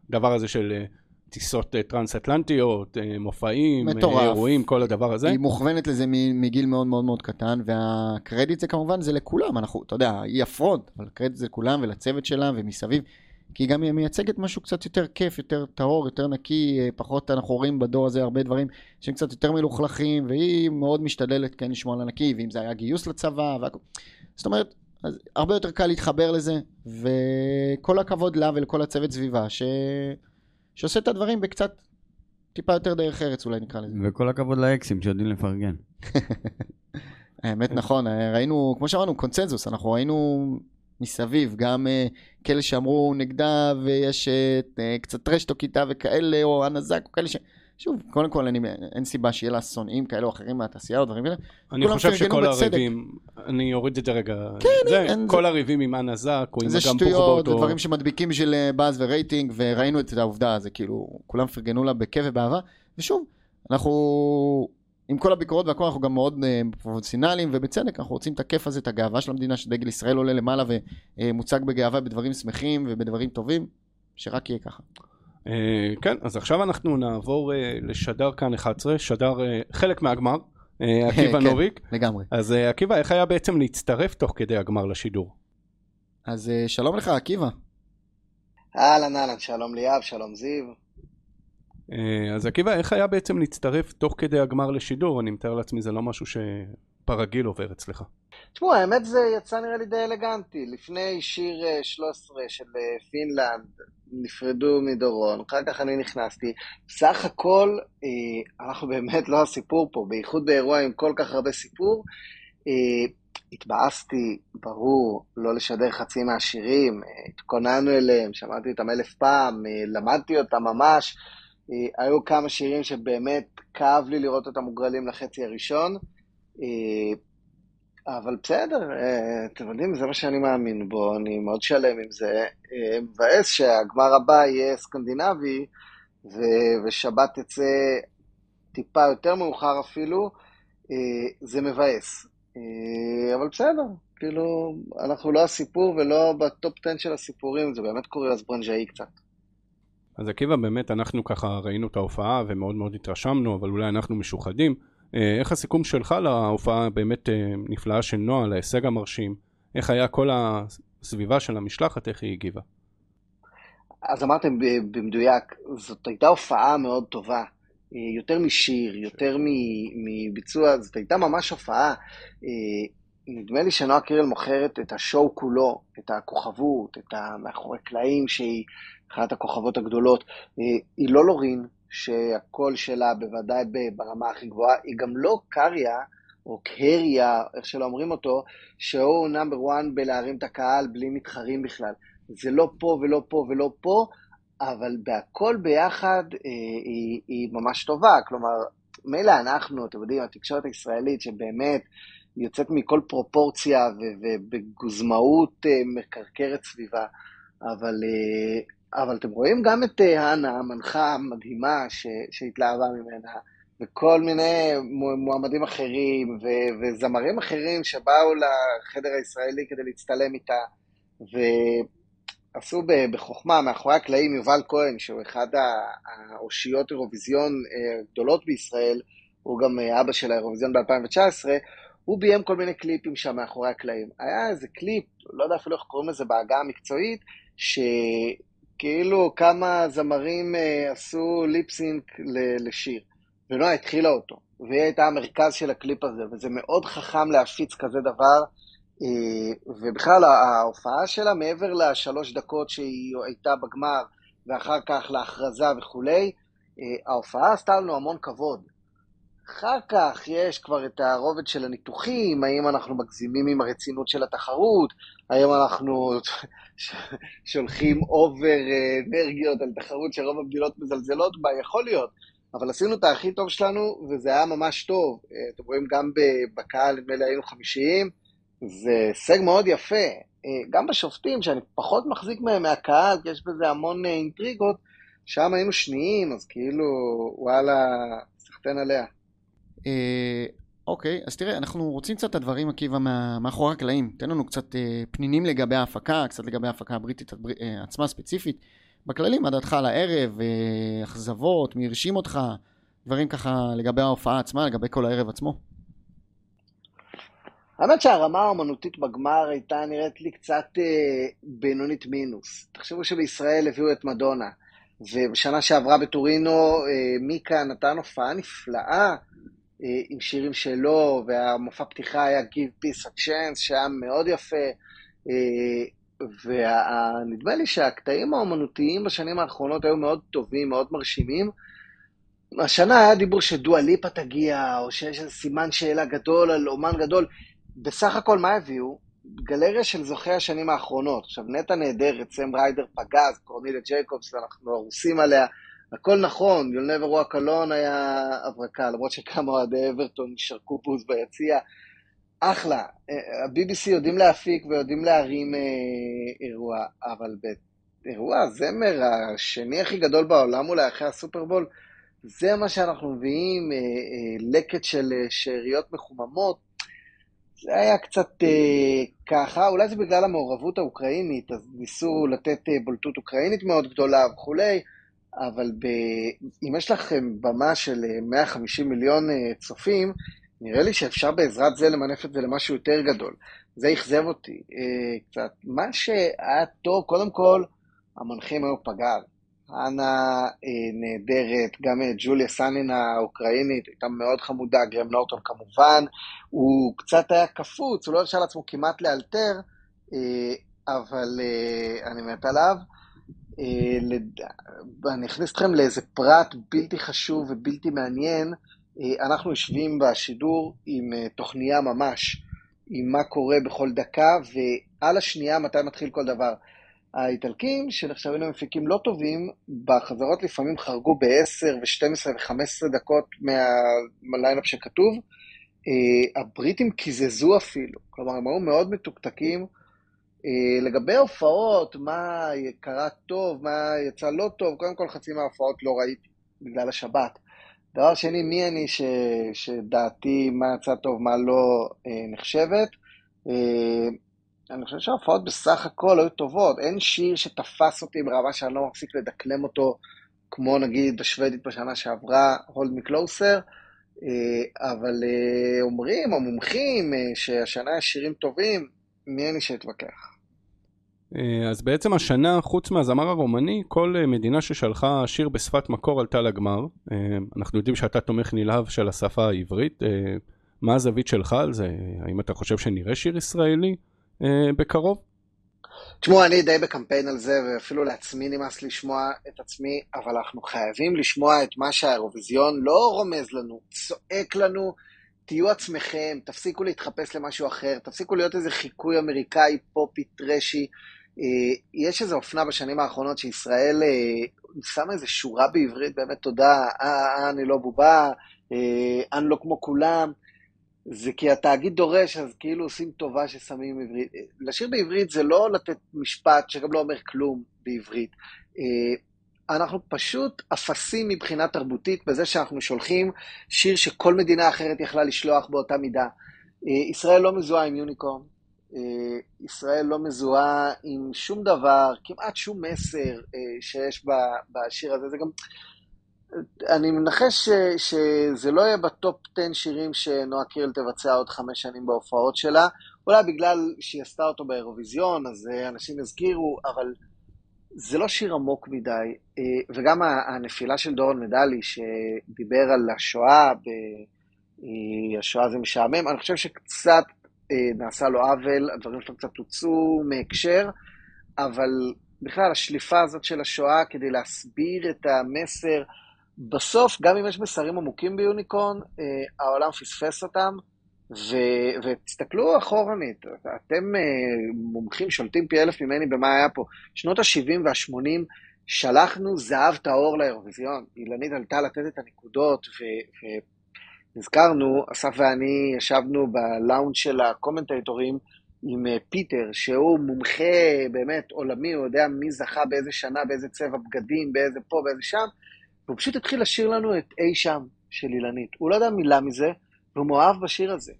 הדבר הזה של... Uh, טיסות טרנס-אטלנטיות, מופעים, אירועים, כל הדבר הזה. היא מוכוונת לזה מגיל מאוד מאוד מאוד קטן, והקרדיט זה כמובן זה לכולם, אנחנו, אתה יודע, היא הפרונט, אבל הקרדיט זה לכולם ולצוות שלה ומסביב, כי היא גם מייצגת משהו קצת יותר כיף, יותר טהור, יותר נקי, פחות אנחנו רואים בדור הזה הרבה דברים שהם קצת יותר מלוכלכים, והיא מאוד משתדלת כן לשמוע על הנקי, ואם זה היה גיוס לצבא, והכל. זאת אומרת, אז הרבה יותר קל להתחבר לזה, וכל הכבוד לה ולכל הצוות סביבה, ש... שעושה את הדברים בקצת טיפה יותר דרך ארץ, אולי נקרא לזה. וכל הכבוד לאקסים שיודעים לפרגן. האמת נכון, ראינו, כמו שאמרנו, קונצנזוס, אנחנו ראינו מסביב, גם כאלה שאמרו נגדה, ויש קצת רשתו כיתה וכאלה, או הנזק, או כאלה ש... שוב, קודם כל, אין סיבה שיהיה לה שונאים כאלה או אחרים מהתעשייה, או דברים כאלה. אני חושב שכל הריבים, אני אוריד את זה רגע, כל הריבים עם הנזק, זה שטויות, דברים שמדביקים של באז ורייטינג, וראינו את העובדה, זה כאילו, כולם פרגנו לה בכיף ובאהבה, ושוב, אנחנו, עם כל הביקורות והכל, אנחנו גם מאוד פרופורציונליים, ובצדק, אנחנו רוצים את הכיף הזה, את הגאווה של המדינה, שדגל ישראל עולה למעלה, ומוצג בגאווה בדברים שמחים ובדברים טובים, שרק יהיה ככה. כן, אז עכשיו אנחנו נעבור לשדר כאן אחת עשרה, שדר חלק מהגמר, עקיבא נוביק. לגמרי. אז עקיבא, איך היה בעצם להצטרף תוך כדי הגמר לשידור? אז שלום לך, עקיבא. אהלן, אהלן, שלום ליאב, שלום זיו. אז עקיבא, איך היה בעצם להצטרף תוך כדי הגמר לשידור? אני מתאר לעצמי, זה לא משהו שפרגיל עובר אצלך. תשמעו, האמת זה יצא נראה לי די אלגנטי. לפני שיר שלוש עשרה של פינלנד, נפרדו מדורון, אחר כך אני נכנסתי, בסך הכל אנחנו באמת לא הסיפור פה, בייחוד באירוע עם כל כך הרבה סיפור, התבאסתי, ברור, לא לשדר חצי מהשירים, התכוננו אליהם, שמעתי אותם אלף פעם, למדתי אותם ממש, היו כמה שירים שבאמת כאב לי לראות אותם מוגרלים לחצי הראשון, אבל בסדר, אתם יודעים, זה מה שאני מאמין בו, אני מאוד שלם עם זה, מבאס שהגמר הבא יהיה סקנדינבי, ו- ושבת תצא טיפה יותר מאוחר אפילו, זה מבאס. אבל בסדר, כאילו, אנחנו לא הסיפור ולא בטופ עשר של הסיפורים, זה באמת קוריוז ברנג'אי קצת. אז עקיבא, באמת אנחנו ככה ראינו את ההופעה ומאוד מאוד התרשמנו, אבל אולי אנחנו משוחדים. איך הסיכום שלך להופעה באמת נפלאה של נועה, להישג המרשים? איך היה כל הסביבה של המשלחת, איך היא הגיבה? אז אמרתם במדויק, זאת הייתה הופעה מאוד טובה, יותר משיר, יותר מביצוע, זאת הייתה ממש הופעה. נדמה לי שנועה קירל מוכרת את השואו כולו, את הכוכבות, את המאחורי קלעים שהיא אחת הכוכבות הגדולות. היא לא לורין, שהקול שלה בוודאי ברמה הכי גבוהה, היא גם לא קריה, או קהריה, איך שלא אומרים אותו, שהוא נאמבר וואן בלהרים את הקהל בלי מתחרים בכלל. זה לא פה ולא פה ולא פה, אבל בהכל ביחד היא, היא ממש טובה. כלומר, מילא אנחנו, אתם יודעים, התקשורת הישראלית שבאמת יוצאת מכל פרופורציה ובגוזמאות מקרקרת סביבה, אבל, אבל אתם רואים גם את האנה, המנחה המדהימה שהתלהבה ממנה, וכל מיני מועמדים אחרים ו- וזמרים אחרים שבאו לחדר הישראלי כדי להצטלם איתה, ועשו בחוכמה מאחורי הקלעים יובל כהן, שהוא אחד האושיות אירוויזיון גדולות בישראל, הוא גם אבא של האירוויזיון ב-אלפיים תשע עשרה, הוא ביים כל מיני קליפים שם מאחורי הקלעים. היה איזה קליפ, לא יודע אפילו איך קוראים לזה בהגה המקצועית, שכאילו כמה זמרים עשו ליפסינק לשיר, ונועה התחילה אותו, והיא הייתה המרכז של הקליפ הזה, וזה מאוד חכם להפיץ כזה דבר, ובכלל ההופעה שלה, מעבר לשלוש דקות שהיא הייתה בגמר, ואחר כך להכרזה וכולי, ההופעה עשתה לנו המון כבוד. אחר כך יש כבר את הרובד של הניתוחים, האם אנחנו מגזימים עם הרצינות של התחרות, האם אנחנו שולחים אובר אנרגיות על תחרות שרוב המדינות מזלזלות בה, יכול להיות, אבל עשינו את הכי טוב שלנו, וזה היה ממש טוב. אתם רואים גם בקהל, נדמה לי היינו חמישים, זה הישג מאוד יפה. גם בשופטים, שאני פחות מחזיק מהם מהקהל, יש בזה המון אינטריגות, שם היינו שניים, אז כאילו, וואלה, סחטן עליה. אוקיי, אז תראה, אנחנו רוצים קצת את הדברים עקיבא מאחורי הקלעים. תן לנו קצת פנינים לגבי ההפקה, קצת לגבי ההפקה הבריטית עצמה ספציפית. בכללים, מה דעתך על הערב, אכזבות, מי הרשים אותך, דברים ככה לגבי ההופעה עצמה, לגבי כל הערב עצמו? האמת שהרמה האומנותית בגמר הייתה נראית לי קצת אה, בינונית מינוס. תחשבו שבישראל הביאו את מדונה, ובשנה שעברה בטורינו אה, מיקה נתן הופעה נפלאה אה, עם שירים שלו, והמופע פתיחה היה Give Peace a Chance, שהיה מאוד יפה, אה, ונדמה לי שהקטעים האומנותיים בשנים האחרונות היו מאוד טובים, מאוד מרשימים. השנה היה דיבור שדואה ליפה תגיע, או שיש סימן שאלה גדול על אומן גדול. בסך הכל מה הביאו? גלריה של זוכי השנים האחרונות. עכשיו נטע נהדרת, סם ריידר פגז, קורניליה ג'ייקובס, אנחנו הרוסים עליה, הכל נכון. יולנב אירוע קלון היה הברקה, למרות שכמה אוהדי אברטון שרקו פוס ביציע. אחלה, ה-בי בי סי יודעים להפיק ויודעים להרים אירוע, אבל באירוע הזמר השני הכי גדול בעולם, אולי אחרי הסופרבול, זה מה שאנחנו מביאים, לקט של שאריות מחוממות. זה היה קצת ככה, אולי זה בגלל המעורבות האוקראינית, אז ניסו לתת בולטות אוקראינית מאוד גדולה וכולי, אבל אם יש לכם במה של מאה וחמישים מיליון צופים, נראה לי שאפשר בעזרת זה למנף את זה למשהו יותר גדול. זה יחזב אותי אה, קצת. מה שהיה טוב, קודם כל, המנחים היו פגל. אנה אה, נהדרת, גם אה, ג'וליה סנין האוקראינית, הייתה מאוד חמודה, גרם נורטון כמובן, הוא קצת היה קפוץ, הוא לא הרשה לעצמו כמעט לאלתר, אה, אבל אה, אני מת עליו. אה, לד... אני אכניס אתכם לאיזה פרט בלתי חשוב ובלתי מעניין, אנחנו יושבים בשידור עם תוכניה ממש, עם מה קורה בכל דקה, ועל השנייה מתי מתחיל כל דבר. האיטלקים, שנחשבים למפיקים לא טובים, בחזרות לפעמים חרגו ב-עשר ו-שתים עשרה ו-חמש עשרה דקות מהליינאפ שכתוב, הבריטים קיזזו אפילו, כלומר הם היו מאוד מתוקתקים, לגבי הופעות, מה קרה טוב, מה יצא לא טוב, קודם כל חצי מההופעות לא ראיתי, בגלל השבת. דבר שני, מי אני ש... שדעתי מה יצא טוב, מה לא אה, נחשבת. אה, אני חושב שההופעות בסך הכל היו טובות. אין שיר שתפס אותי ברמה שאני לא מפסיק לדקלם אותו כמו נגיד בשוודית בשנה שעברה, הולד מי קלוסר, אבל אומרים, המומחים, שהשנה השירים טובים, מי אני שהתווכח. אז בעצם השנה, חוץ מהזמר הרומני, כל מדינה ששלחה שיר בשפת מקור עלתה לגמר. אנחנו יודעים שאתה תומך נלהב של השפה העברית. מה הזווית שלך על זה? האם אתה חושב שנראה שיר ישראלי בקרוב? תשמעו, אני די בקמפיין על זה, ואפילו לעצמי נמאס לשמוע את עצמי, אבל אנחנו חייבים לשמוע את מה שהאירוויזיון לא רומז לנו, צועק לנו, תהיו עצמכם, תפסיקו להתחפש למשהו אחר, תפסיקו להיות איזה חיקוי אמריקאי, פופי, טרשי. יש איזו אופנה בשנים האחרונות שישראל שמה איזו שורה בעברית, באמת תודה, אה, אני לא בובה, אה, אני לא כמו כולם. זה כי התאגיד דורש, אז כאילו עושים טובה ששמים עברית. לשיר בעברית זה לא לתת משפט שגם לא אומר כלום בעברית. אנחנו פשוט אפסים מבחינה תרבותית בזה שאנחנו שולחים שיר שכל מדינה אחרת יכלה לשלוח באותה מידה. ישראל לא מזוהה עם יוניקורן, ישראל לא מזוהה עם שום דבר, כמעט שום מסר שיש בשיר הזה. זה גם... אני מנחש ש, שזה לא יהיה בטופ עשר שירים שנועה קירל תבצע עוד חמש שנים בהופעות שלה, אולי בגלל שהיא עשתה אותו באירוויזיון, אז אנשים הזכירו, אבל זה לא שיר עמוק מדי, וגם הנפילה של דורון מדלי שדיבר על השואה, השואה זה משעמם, אני חושב שקצת נעשה לו עוול, הדברים שלו קצת הוצאו מהקשר, אבל בכלל השליפה הזאת של השואה כדי להסביר את המסר, בסוף, גם אם יש מסרים עמוקים ביוניקון, העולם פספס אותם, ותסתכלו אחורנית, אתם מומחים, שולטים פי אלף ממני במה היה פה. שנות ה-שבעים וה-שמונים שלחנו זהב טהור לאירוויזיון, אילנית עלתה לתת את הנקודות, ונזכרנו, אסף ואני ישבנו בלאונג' של הקומנטייטורים עם פיטר, שהוא מומחה באמת עולמי, הוא יודע מי זכה באיזה שנה, באיזה צבע בגדים, באיזה פה, באיזה שם, והוא פשוט התחיל לשיר לנו את אי שם של אילנית. הוא לא יודע מילה מזה, והוא מואב בשיר הזה.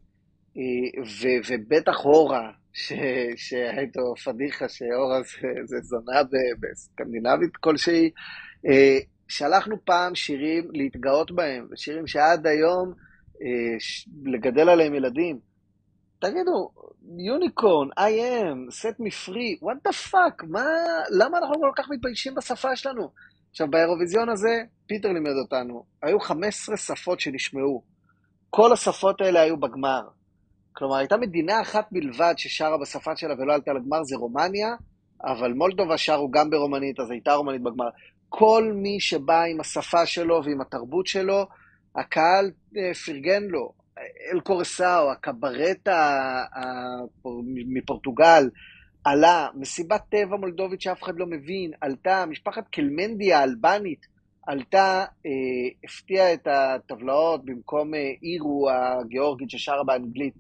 ו- ובטח הורה, שהייתו ש- פדיחה, שהורה זה, זה זונה בסקנדינבית כלשהי, שלחנו פעם שירים להתגאות בהם, ושירים שעד היום ש- לגדל עליהם ילדים. תגידו, יוניקורן, I am, set me free, what the fuck, מה, למה אנחנו כל כך מתביישים בשפה שלנו? עכשיו, באירוויזיון הזה, פיטר לימד אותנו, היו חמש עשרה שפות שנשמעו. כל השפות האלה היו בגמר. כלומר, הייתה מדינה אחת בלבד ששרה בשפה שלה ולא עלתה לגמר, זה רומניה, אבל מולדובה שרו גם ברומנית, אז הייתה רומנית בגמר. כל מי שבא עם השפה שלו ועם התרבות שלו, הקהל פרגן לו. אל קורסאו, הקברט מפורטוגל, עלה, מסיבת טבע מולדובית שאף אחד לא מבין, עלתה, משפחת קלמנדיה האלבנית, עלתה, אה, הפתיעה את הטבלאות במקום אה, אירו הגיאורגית ששרה באנגלית.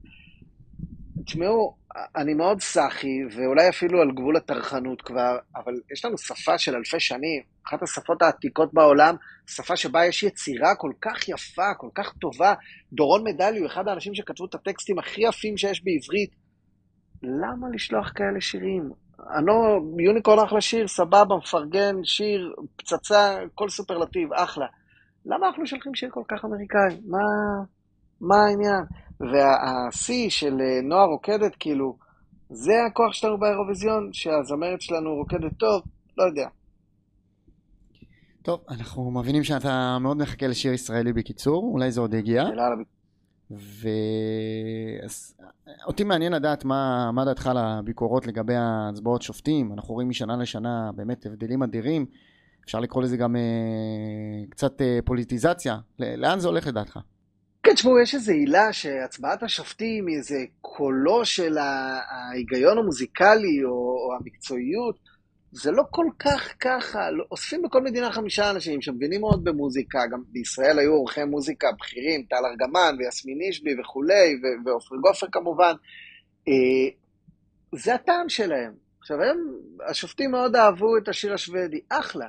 תשמעו, אני מאוד סחי, ואולי אפילו על גבול התרחנות כבר, אבל יש לנו שפה של אלפי שנים, אחת השפות העתיקות בעולם, שפה שבה יש יצירה כל כך יפה, כל כך טובה. דורון מדלי הוא אחד האנשים שכתבו את הטקסטים הכי יפים שיש בעברית, למה לשלוח כאלה שירים? אנו, יוניקורן אחלה שיר, סבבה, מפרגן, שיר, פצצה, כל סופרלטיב, אחלה. למה אנחנו שולחים שיר כל כך אמריקאי? מה, מה העניין? והשיא של נועה רוקדת, כאילו, זה הכוח שלנו באירוויזיון, שהזמרת שלנו רוקדת טוב, לא יודע. טוב, אנחנו מבינים שאתה מאוד מחכה לשיר ישראלי בקיצור, אולי זה עוד הגיע. שאלה על הביצור. ואותי מעניין לדעת מה, מה דעתך לביקורות לגבי הצבעות שופטים. אנחנו רואים משנה לשנה באמת הבדלים אדירים, אפשר לקרוא לזה גם אה, קצת אה, פוליטיזציה. לאן זה הולך לדעתך? כן, תשמעו, יש איזו עילה שהצבעת השופטים היא איזה קולו של ההיגיון המוזיקלי או, או המקצועיות, זה לא כל כך ככה, אוספים בכל מדינה חמישה אנשים שמבינים מאוד במוזיקה, גם בישראל היו עורכי מוזיקה בכירים, טל ארגמן ויסמין אישבי וכולי, ואופרי גופר כמובן, זה הטעם שלהם. עכשיו הם, השופטים מאוד אהבו את השיר השוודי, אחלה,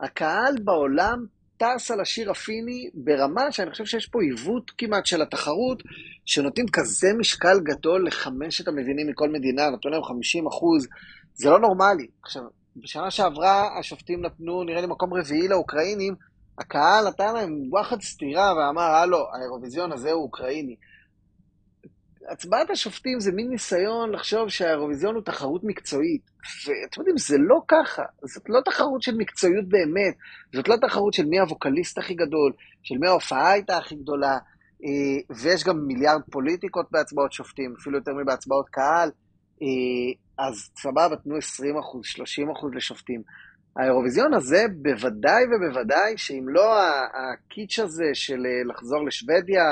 הקהל בעולם טס על השיר הפיני ברמה שאני חושב שיש פה עיוות כמעט של התחרות, שנותנים כזה משקל גדול לחמשת המבינים מכל מדינה, נתנו להם חמישים אחוז, זה לא נורמלי. עכשיו, בשנה שעברה השופטים נתנו, נראה לי מקום רביעי לאוקראינים, הקהל נתן להם וואחד סתירה ואמר, הלו, האירוויזיון הזה הוא אוקראיני. הצבעת השופטים זה מין ניסיון לחשוב שהאירוויזיון הוא תחרות מקצועית, ואתם יודעים, זה לא ככה, זאת לא תחרות של מקצועיות באמת, זאת לא תחרות של מי הווקליסט הכי גדול, של מי ההופעה הייתה הכי גדולה, ויש גם מיליארד פוליטיקות בהצבעות שופטים, אפילו יותר מבהצבעות קהל, אז סבבה, תנו עשרים אחוז, שלושים אחוז לשופטים. האירוויזיון הזה בוודאי ובוודאי, שאם לא הקיץ' הזה של לחזור לשוודיה,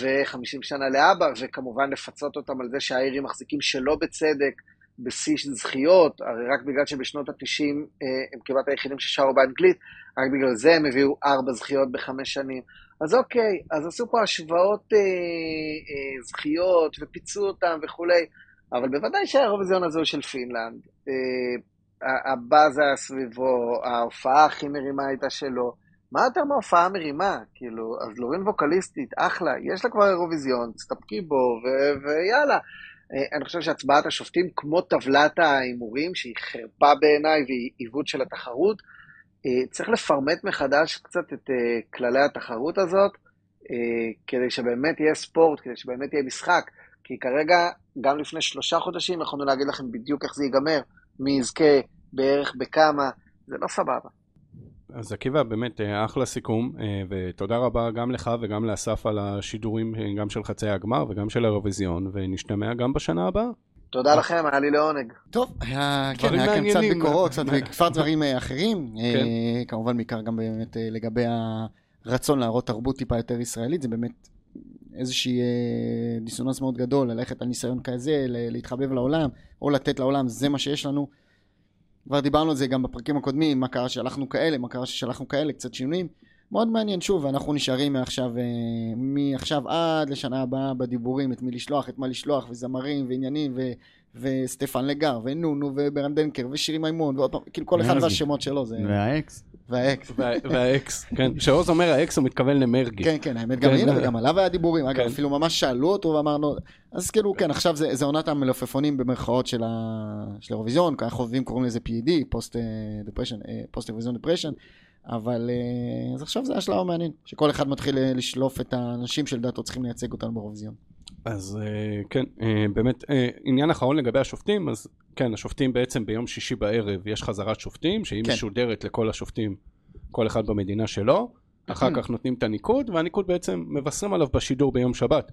וחמישים שנה לאבא, וכמובן לפצות אותם על זה שהאירים מחזיקים שלא בצדק, בשיא של זכיות, הרי רק בגלל שבשנות ה-תשעים הם כמעט היחידים ששרו באנגלית, רק בגלל זה הם הביאו ארבע זכיות בחמש שנים. אז אוקיי, אז עשו פה השוואות אה, אה, זכיות, ופיצו אותם וכו', אבל בוודאי שהאירוויזיון הזה הוא של פינלנד. אה, הבאזה סביבו, ההופעה הכי מרימה הייתה שלו, מה יותר מההופעה מרימה? כאילו, אז לורין ווקליסטית, אחלה, יש לה כבר אירוויזיון, תסתפקי בו, ויאללה. אני חושב שהצבעת השופטים, כמו טבלת האימורים, שהיא חרפה בעיניי והיא עיוות של התחרות, צריך לפרמט מחדש קצת את כללי התחרות הזאת, כדי שבאמת יהיה ספורט, כדי שבאמת יהיה משחק, כי כרגע, גם לפני שלושה חודשים, יכולנו להגיד לכם בדיוק איך זה ייגמר, מי יזכה, בערך, בכמה, זה לא סבבה. אז עקיבא, באמת אחלה סיכום, ותודה רבה גם לך וגם לאסף על השידורים גם של חצי הגמר וגם של האירוויזיון, ונשתמע גם בשנה הבאה. תודה לכם, היה לי לעונג. טוב, היה כאן קצת ביקורות, קצת דברים אחרים, כמובן בעיקר גם באמת לגבי הרצון להראות תרבות טיפה יותר ישראלית, זה באמת איזושהי דיסוננס מאוד גדול, ללכת על ניסיון כזה, להתחבב לעולם, או לתת לעולם, זה מה שיש לנו. כבר דיברנו על זה גם בפרקים הקודמים, מה קרה שהלכנו כאלה, מה קרה ששלחנו כאלה, קצת שינויים. מאוד מעניין, שוב, אנחנו נשארים מעכשיו, מעכשיו עד לשנה הבאה בדיבורים, את מי לשלוח, את מה לשלוח, וזמרים, ועניינים, ו- וסטפן לגר, ונונו, וברנדנקר, ושירי מימון, ועוד פעם, כאילו כל אחד והשמות שלו. זה... והאקס. והאקס. והאקס, כן. כשעוז אומר האקס, הוא מתכוון למרגי. כן, כן, האמת גם הנה, וגם עליו היה דיבורים. אגב, אפילו ממש שאלו אותו ואמרנו, אז כאילו, כן, עכשיו זה עונת המלופפונים במרכאות של האירוויזיון, ככה חובבים קוראים לזה פי אי די, פוסט דפרשן, פוסט אירוויזיון דפרשן, אבל אז עכשיו זה השלב המעניין, שכל אחד מתחיל לשלוף את האנשים של דאטו צריכים לייצג אותנו באירוויזיון. אז כן, באמת, עניין אחרון לגבי השופטים, אז כן, השופטים בעצם ביום שישי בערב יש חזרת שופטים, שהיא משודרת לכל השופטים, כל אחד במדינה שלו, אחר כך נותנים את הניקוד, והניקוד בעצם מבשרים עליו בשידור ביום שבת.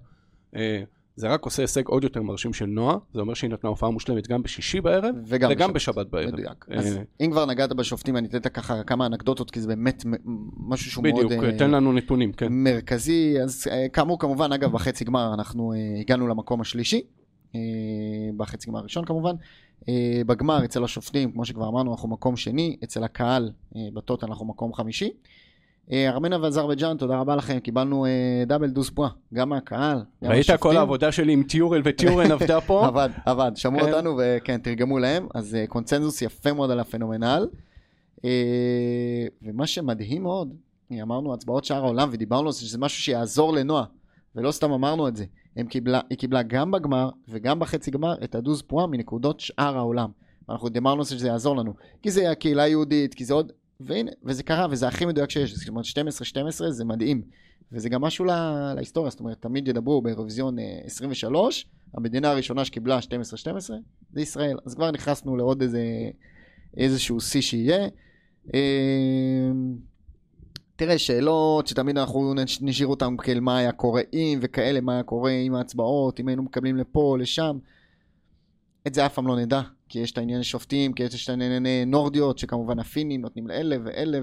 זה רק עושה הישג עוד יותר מרשים של נועה, זה אומר שהיא נתנה הופעה מושלמת גם בשישי בערב, וגם, וגם בשבת, בשבת בערב. מדויק. אז אם כבר נגעת בשופטים, אני אתן ככה כמה אנקדוטות, כי זה באמת משהו שהוא בדיוק, מאוד... בדיוק, תן לנו נתונים, כן. מרכזי, אז כאמור, כמובן, אגב, בחצי גמר, אנחנו הגענו למקום השלישי, בחצי גמר הראשון כמובן, בגמר אצל השופטים, כמו שכבר אמרנו, אנחנו מקום שני, אצל הקהל בטוטל אנחנו מקום חמישי, ארמניה ואזרבייג'אן, תודה רבה לכם, קיבלנו דאבל דוס פה, גם מהקהל. ראית כל העבודה שלי עם טיורל וטיורן עבדה פה? עבד, עבד, שמעו אותנו וכן, תרגמו להם, אז קונצנזוס יפה מאוד על הפנומנל, ומה שמדהים מאוד, אמרנו הצבעות שאר העולם ודיברנו שזה משהו שיעזור לנועה, ולא סתם אמרנו את זה, היא קיבלה גם בגמר וגם בחצי גמר את הדוס פה מנקודות שאר העולם, ואנחנו דיברנו שזה יעזור לנו, כי זה הקהילה היהודית, כי זה עוד... והנה, וזה קרה, וזה הכי מדויק שיש, זאת אומרת שתים עשרה שתים עשרה זה מדהים, וזה גם משהו לה, להיסטוריה, זאת אומרת תמיד ידברו באירוויזיון עשרים ושלוש, המדינה הראשונה שקיבלה שתים עשרה שתים עשרה זה ישראל, אז כבר נכנסנו לעוד איזה, איזשהו סי שיהיה, אה, תראה שאלות שתמיד אנחנו נשאיר אותם כאל מה היה קורה אם וכאלה, מה היה קורה עם ההצבעות, אם היינו מקבלים לפה לשם, את זה אף פעם לא נדע, כי יש את העניין שופטים, כי יש את העניין נורדיות, שכמובן הפינים נותנים לאלה ואלה,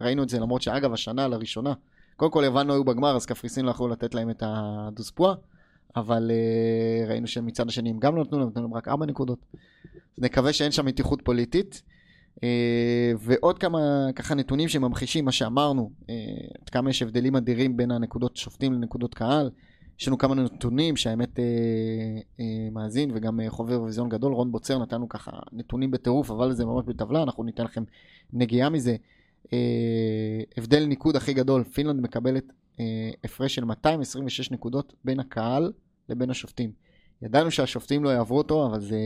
וראינו את זה למרות שאגב השנה לראשונה, קודם כל הבנו היו בגמר, אז קפריסין לא יכולו לתת להם את הדוספואה, אבל uh, ראינו שמצד השני הם גם לא נתנו להם, נתנו להם רק ארבע נקודות. נקווה שאין שם מתיחות פוליטית, uh, ועוד כמה ככה נתונים שממחישים מה שאמרנו, uh, כמה יש הבדלים אדירים בין הנקודות שופטים לנקודות קהל, יש לנו כמה נתונים שהאמת אה, אה, מאזין וגם אה, חובר אירוויזיון גדול רון בוצר נתנו ככה נתונים בטירוף אבל זה ממש בטבלה אנחנו ניתן לכם נגיעה מזה אה, הבדל ניקוד הכי גדול פינלנד מקבלת אה, הפרש של מאתיים עשרים ושש נקודות בין הקהל לבין השופטים ידענו שהשופטים לא יעברו אותו, אבל זה...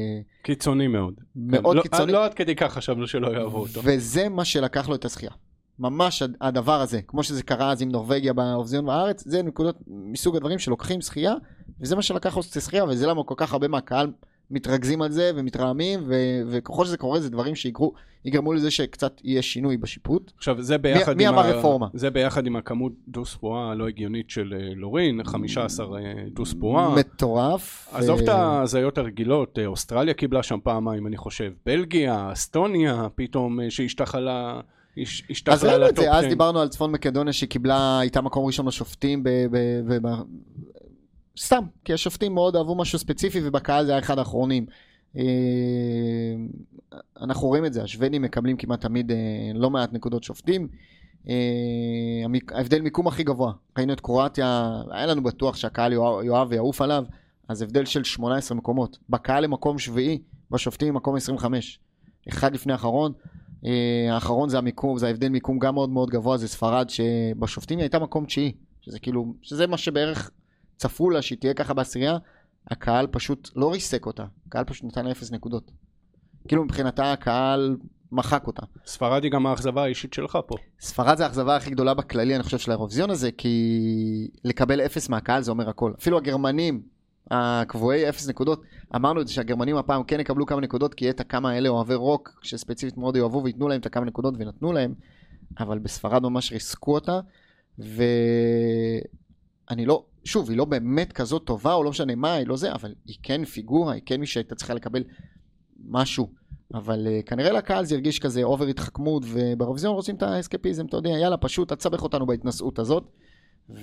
קיצוני מאוד. מאוד לא, קיצוני. לא עד כדי כך חשבנו שלא יעברו אותו. וזה מה שלקח לו את הזכייה. ממש הדבר הזה, כמו שזה קרה אז עם נורווגיה באירוויזיון בארץ, זה נקודות מסוג הדברים שלוקחים זכייה, וזה מה שלקח לו את הזכייה, וזה למה כל כך הרבה מהקהל מתרכזים על זה ומתרעמים, ו- וככל שזה קורה זה דברים שיגרמו לזה שקצת יהיה שינוי בשיפוט. עכשיו זה ביחד, מי, עם, מי הרפורמה? זה ביחד עם הכמות דו-ספואה הלא הגיונית של לורין, חמישה עשר דו-ספואה. מטורף. עזוב את הזיות הרגילות, אוסטרליה קיבלה שם פעמיים, אני חושב, בלגיה, אסטוניה, פתאום שהשתחלה... אז ראינו את זה, אז דיברנו על צפון מקדוניה שקיבלה, הייתה מקום ראשון לשופטים סתם, כי השופטים מאוד אהבו משהו ספציפי ובקהל זה היה אחד האחרונים. אנחנו רואים את זה, השוודים מקבלים כמעט תמיד לא מעט נקודות שופטים. ההבדל מיקום הכי גבוה, ראינו את קרואטיה, היה לנו בטוח שהקהל יאהב ויעוף עליו, אז הבדל של שמונה עשרה מקומות, בקהל למקום שביעי, בשופטים מקום עשרים וחמש, אחד לפני האחרון. האחרון זה המיקום, זה ההבדל מיקום גם מאוד מאוד גבוה, זה ספרד שבשופטים הייתה מקום תשיעי, שזה כאילו, שזה מה שבערך צפו לה שהיא תהיה ככה בעשירייה, הקהל פשוט לא ריסק אותה, הקהל פשוט נתן אפס נקודות, כאילו מבחינתה הקהל מחק אותה. ספרד היא גם האכזבה האישית שלך פה. ספרד זה האכזבה הכי גדולה בכללי, אני חושב, של האירוויזיון הזה, כי לקבל אפס מהקהל זה אומר הכל. אפילו הגרמנים הקבועי אפס נקודות, אמרנו את זה שהגרמנים הפעם כן יקבלו כמה נקודות, כי יהיה את הכמה האלה אוהבי רוק, שספציפית מאוד יאהבו ויתנו להם את הכמה נקודות ונתנו להם, אבל בספרד ממש ריסקו אותה, ואני לא, שוב, היא לא באמת כזאת טובה, או לא משנה מה, היא לא זה, אבל היא כן פיגורה, היא כן מי שהייתה צריכה לקבל משהו, אבל uh, כנראה לקהל זה הרגיש כזה אובר התחכמות, ובאירוויזיון רוצים את האסקפיזם, אתה יודע, יאללה, פשוט תצבח אותנו בהתנסות הזאת,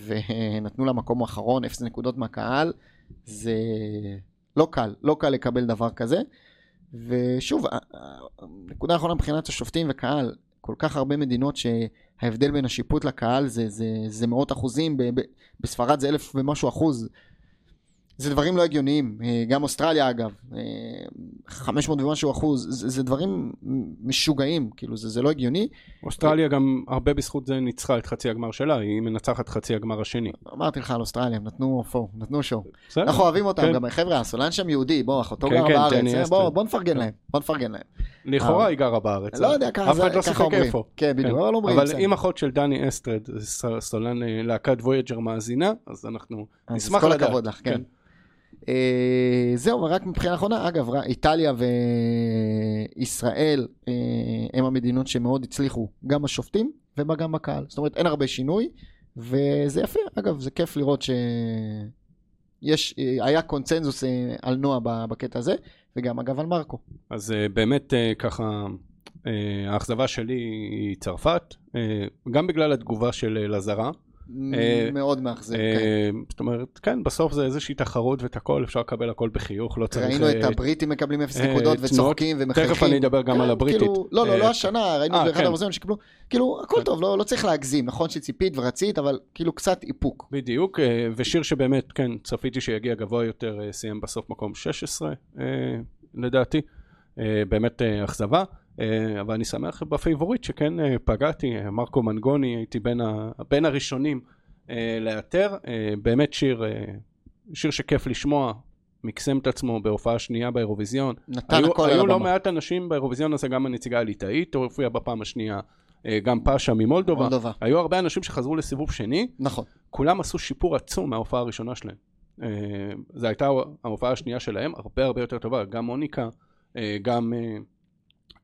ונתנו לה מקום האחרון, אפס נקודות מהקהל, זה לא קל, לא קל לקבל דבר כזה. ושוב, הנקודה האחרונה מבחינת השופטים וקהל, כל כך הרבה מדינות שההבדל בין השיפוט לקהל זה, זה, זה מאות אחוזים, בספרד זה אלף ומשהו אחוז, זה דברים לא הגיוניים, גם אוסטרליה אגב, חמש מאות ומשהו אחוז, זה, זה דברים משוגעים, כאילו זה, זה לא הגיוני. אוסטרליה גם הרבה בזכות זה ניצחה את חצי הגמר שלה, היא מנצחת חצי הגמר השני. אמרתי לך על אוסטרליה, הם נתנו פור, נתנו שור. אנחנו אוהבים אותם, כן. גם חבר'ה, הסולן שם יהודי, בוא, אחותו כן, גר כן, בארץ, אה, בוא, בוא נפרגן כן. להם, בוא נפרגן להם. לכאורה היא גרה בארץ. לא יודע, ככה אומרים. אף אחד לא שיחק איפה. כן, בדיוק, אבל לא אומרים. אבל אם אחות של דני אסטרד, סולן להקת וויג'ר מאזינה, אז אנחנו נשמח לדעת. אז כל הכבוד לך, כן. זהו, ורק מבחינה האחרונה, אגב, איטליה וישראל הם המדינות שמאוד הצליחו, גם השופטים וגם בקהל. זאת אומרת, אין הרבה שינוי, וזה יפה. אגב, זה כיף לראות שהיה קונצנזוס על נועה בקטע הזה, וגם אגב על מרקו. אז באמת ככה, האכזבה שלי היא צרפת, גם בגלל התגובה של לזרה. מאוד מאכזב, כן. זאת אומרת, כן, בסוף זה איזושהי תחרות ואת הכל, אפשר לקבל הכל בחיוך, לא צריך... ראינו את הבריטים מקבלים אפס נקודות וצוחקים ומחייכים. תכף אני אדבר גם על הבריטית. לא, לא, לא השנה, ראינו באחד המוזיאון שקיבלו, כאילו, הכל טוב, לא צריך להגזים, נכון שציפית ורצית, אבל כאילו קצת איפוק. בדיוק, ושיר שבאמת, כן, צפיתי שיגיע גבוה יותר, סיים בסוף מקום שש עשרה, לדעתי, באמת אכזבה. אבל אני שמח בפייבורית שכן פגעתי, מרקו מנגוני, הייתי בין, ה, בין הראשונים לאתר, באמת שיר, שיר שכיף לשמוע, מקסם את עצמו בהופעה שנייה באירוויזיון, היו, היו לא מעט אנשים באירוויזיון הזה, גם הנציגה הליטאית הופיעה בפעם השנייה, גם פאשה ממולדובה, מולדובה. היו הרבה אנשים שחזרו לסיבוב שני, נכון. כולם עשו שיפור עצום מההופעה הראשונה שלהם, זו הייתה ההופעה השנייה שלהם, הרבה הרבה יותר טובה, גם מוניקה, גם...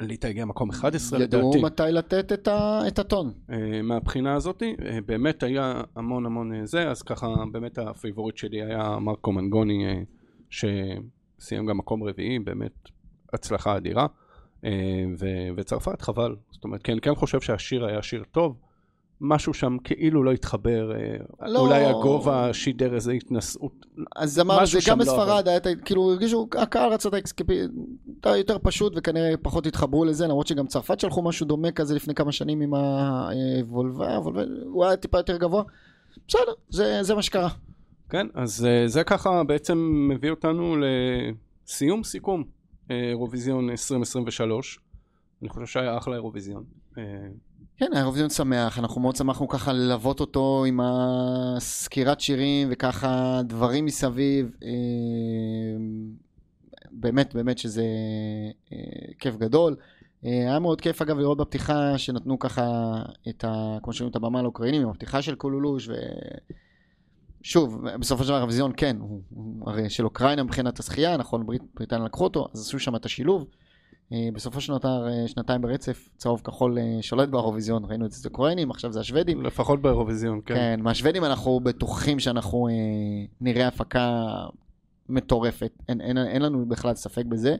ליטה הגיעה מקום אחד עשר לדעתי. ידעו מתי לתת את, ה, את הטון. Uh, מהבחינה הזאת, uh, באמת היה המון המון uh, זה, אז ככה באמת הפייבורית שלי היה מרקו מנגוני, uh, שסיים גם מקום רביעי, באמת הצלחה אדירה, uh, ו- וצרפת חבל. זאת אומרת, כן, כן חושב שהשיר היה שיר טוב, משהו שם כאילו לא התחבר, לא. אולי הגובה שידר איזו התנסות. אז אמר, זה גם בספרד, לא היה... כאילו הרגישו, הקהל רצה את היותר פשוט, וכנראה פחות התחברו לזה, למרות שגם צרפת שלחו משהו דומה כזה לפני כמה שנים עם הוולווה, הוולווה הוא היה טיפה יותר גבוה. בסדר, זה, זה מה שקרה. כן, אז זה ככה בעצם מביא אותנו לסיום סיכום, אירוויזיון עשרים עשרים ושלוש. אני חושב שהיה אחלה אירוויזיון. כן, האירוויזיון שמח, אנחנו מאוד שמחנו ככה ללוות אותו עם הסקירת שירים וככה דברים מסביב, באמת באמת שזה כיף גדול. היה מאוד כיף אגב לראות בפתיחה שנתנו ככה את ה... כמו שראינו את הבמה לאוקראינים, עם הפתיחה של קולולוש ו... שוב, בסופו של דבר האירוויזיון כן, הוא, הוא הרי של אוקראינה מבחינת השחייה, נכון, ברית, בריטניה לקחו אותו, אז עשו שם את השילוב. בסופו של שנתיים ברצף, צהוב כחול שולט באירוויזיון, ראינו את זה אוקראינים, עכשיו זה השוודים. לפחות באירוויזיון, כן. כן, מהשוודים אנחנו בטוחים שאנחנו נראה הפקה מטורפת, אין, אין, אין לנו בכלל ספק בזה.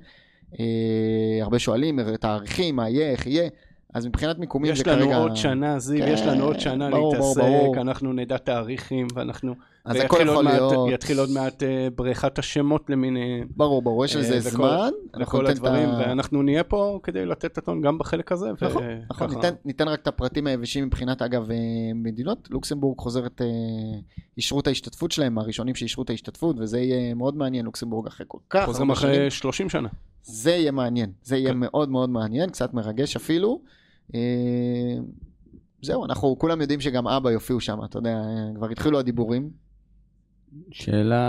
הרבה שואלים, תאריכים, מה יהיה, איך יהיה, אז מבחינת מיקומים זה כרגע... יש לנו עוד שנה, זיו, יש לנו עוד שנה להתעסק, אנחנו נדע תאריכים, ואנחנו... אז הכל יכול להיות. יתחיל עוד מעט בריכת השמות למין... ברור, ברור, יש לזה זמן. לכל הדברים, ואנחנו נהיה פה כדי לתת תתון גם בחלק הזה. נכון, ניתן רק את הפרטים היבשים מבחינת, אגב, מדינות. לוקסמבורג חוזרת, אישרו את ההשתתפות שלהם, הראשונים שאישרו את ההשתתפות, וזה יהיה מאוד מעניין, לוקסמבורג אחרי כל כך. חוזרים אחרי שלושים שנה. זה יהיה מעניין, זה יהיה מאוד מאוד מעניין, קצת מרגש אפילו. זהו, אנחנו כולם יודעים שגם אבא יופיעו שם, אתה יודע, כבר התחילו הדיבורים. שאלה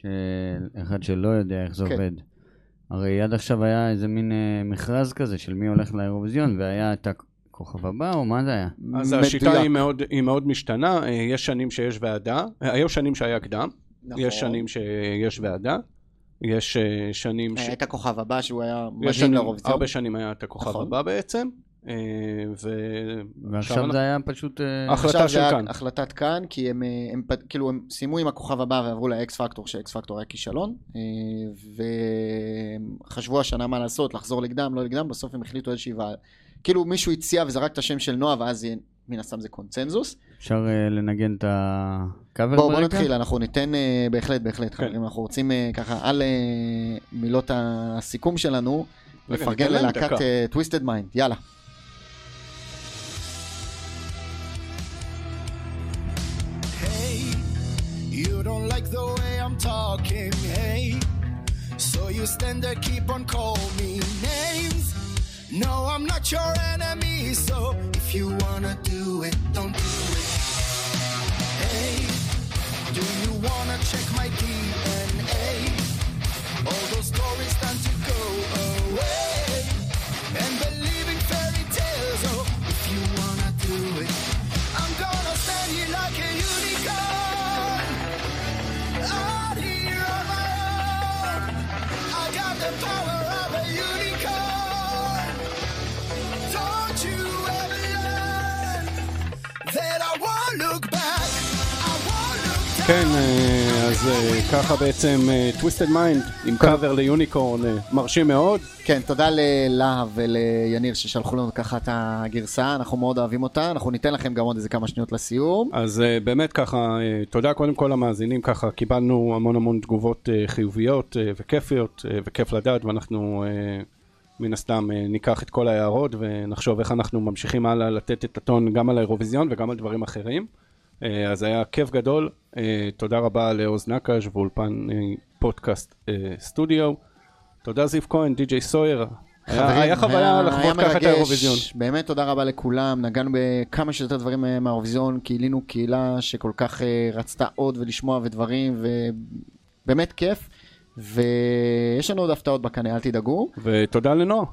של אחד שלא יודע איך זה עובד. הרי עד עכשיו היה איזה מין מכרז כזה של מי הולך לאירוויזיון, והיה את הכוכב הבא, או מה זה היה? אז השיטה היא מאוד משתנה, יש שנים שיש ועדה, היו שנים שהיה קדם, יש שנים שיש ועדה, יש שנים... היה את הכוכב הבא שהוא היה מדהים לאירוויזיון. הרבה שנים היה את הכוכב הבא בעצם. ועכשיו זה היה פשוט החלטה של כאן, החלטת כאן, כי הם כאילו הם סיימו עם הכוכב הבא ועברו לאקס פקטור, שאקס פקטור היה כישלון, וחשבו השנה מה לעשות, לחזור לקדם, לא לקדם, בסוף הם החליטו איזושהי, כאילו מישהו הציע וזרק את השם של נועה, ואז מן הסתם זה קונצנזוס. אפשר לנגן את הקאבר? בואו נתחיל, אנחנו ניתן בהחלט, בהחלט חברים, אנחנו רוצים ככה על מילות הסיכום שלנו לפרגן ללהקת טוויסטד מיינד, יאללה. Don't like the way I'm talking, hey. So you stand there, keep on calling me names. No, I'm not your enemy. So if you wanna do it, don't do it. Hey, do you wanna check my D N A? All those stories stand to go away. And believe in fairy tales. Oh, if you wanna do it, I'm gonna stand here like a unicorn. Out here on my own, I got the power of a unicorn. Don't you ever learn that I won't look back, I won't look down. כן, אז ככה בעצם Twisted Mind עם קאבר ליוניקורן, מרשים מאוד. כן, תודה ללהב וליניר ששלחו לנו ככה את הגרסה, אנחנו מאוד אוהבים אותה, אנחנו ניתן לכם גם עוד איזה כמה שניות לסיום. אז באמת ככה, תודה קודם כל המאזינים, ככה קיבלנו המון המון תגובות חיוביות וכיפיות, וכיף לדעת, ואנחנו מן הסתם ניקח את כל ההערות ונחשוב איך אנחנו ממשיכים הלאה לתת את הטון גם על האירוויזיון וגם על דברים אחרים. אז היה כיף גדול, תודה רבה לאוז נקש ואולפן פודקאסט סטודיו, תודה זיו כהן, די-ג'יי סויר. היה חוויה לחוות ככה את האירוויזיון. באמת תודה רבה לכולם. נגענו בכמה שיותר דברים מהאירוויזיון, קהילינו קהילה שכל כך רצתה עוד ולשמוע ודברים, ובאמת כיף. ויש לנו עוד הפתעות בקנה, אל תדאגו. ותודה לנועה.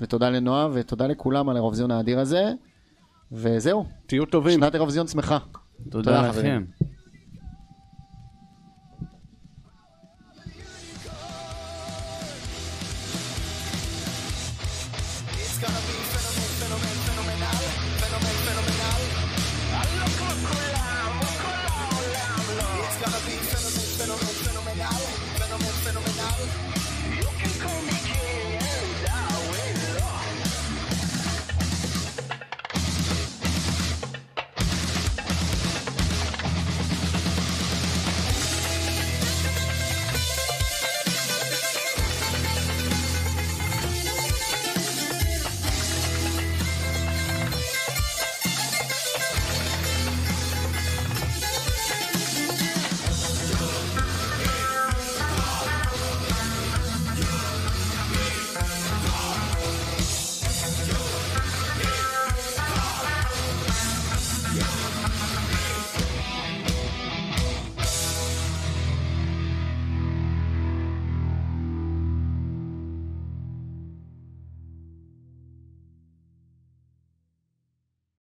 ותודה לנועה, ותודה לכולם על האירוויזיון האדיר הזה. וזהו. תהיו טובים. שנת אירוויזיון שמחה. תודה לכם.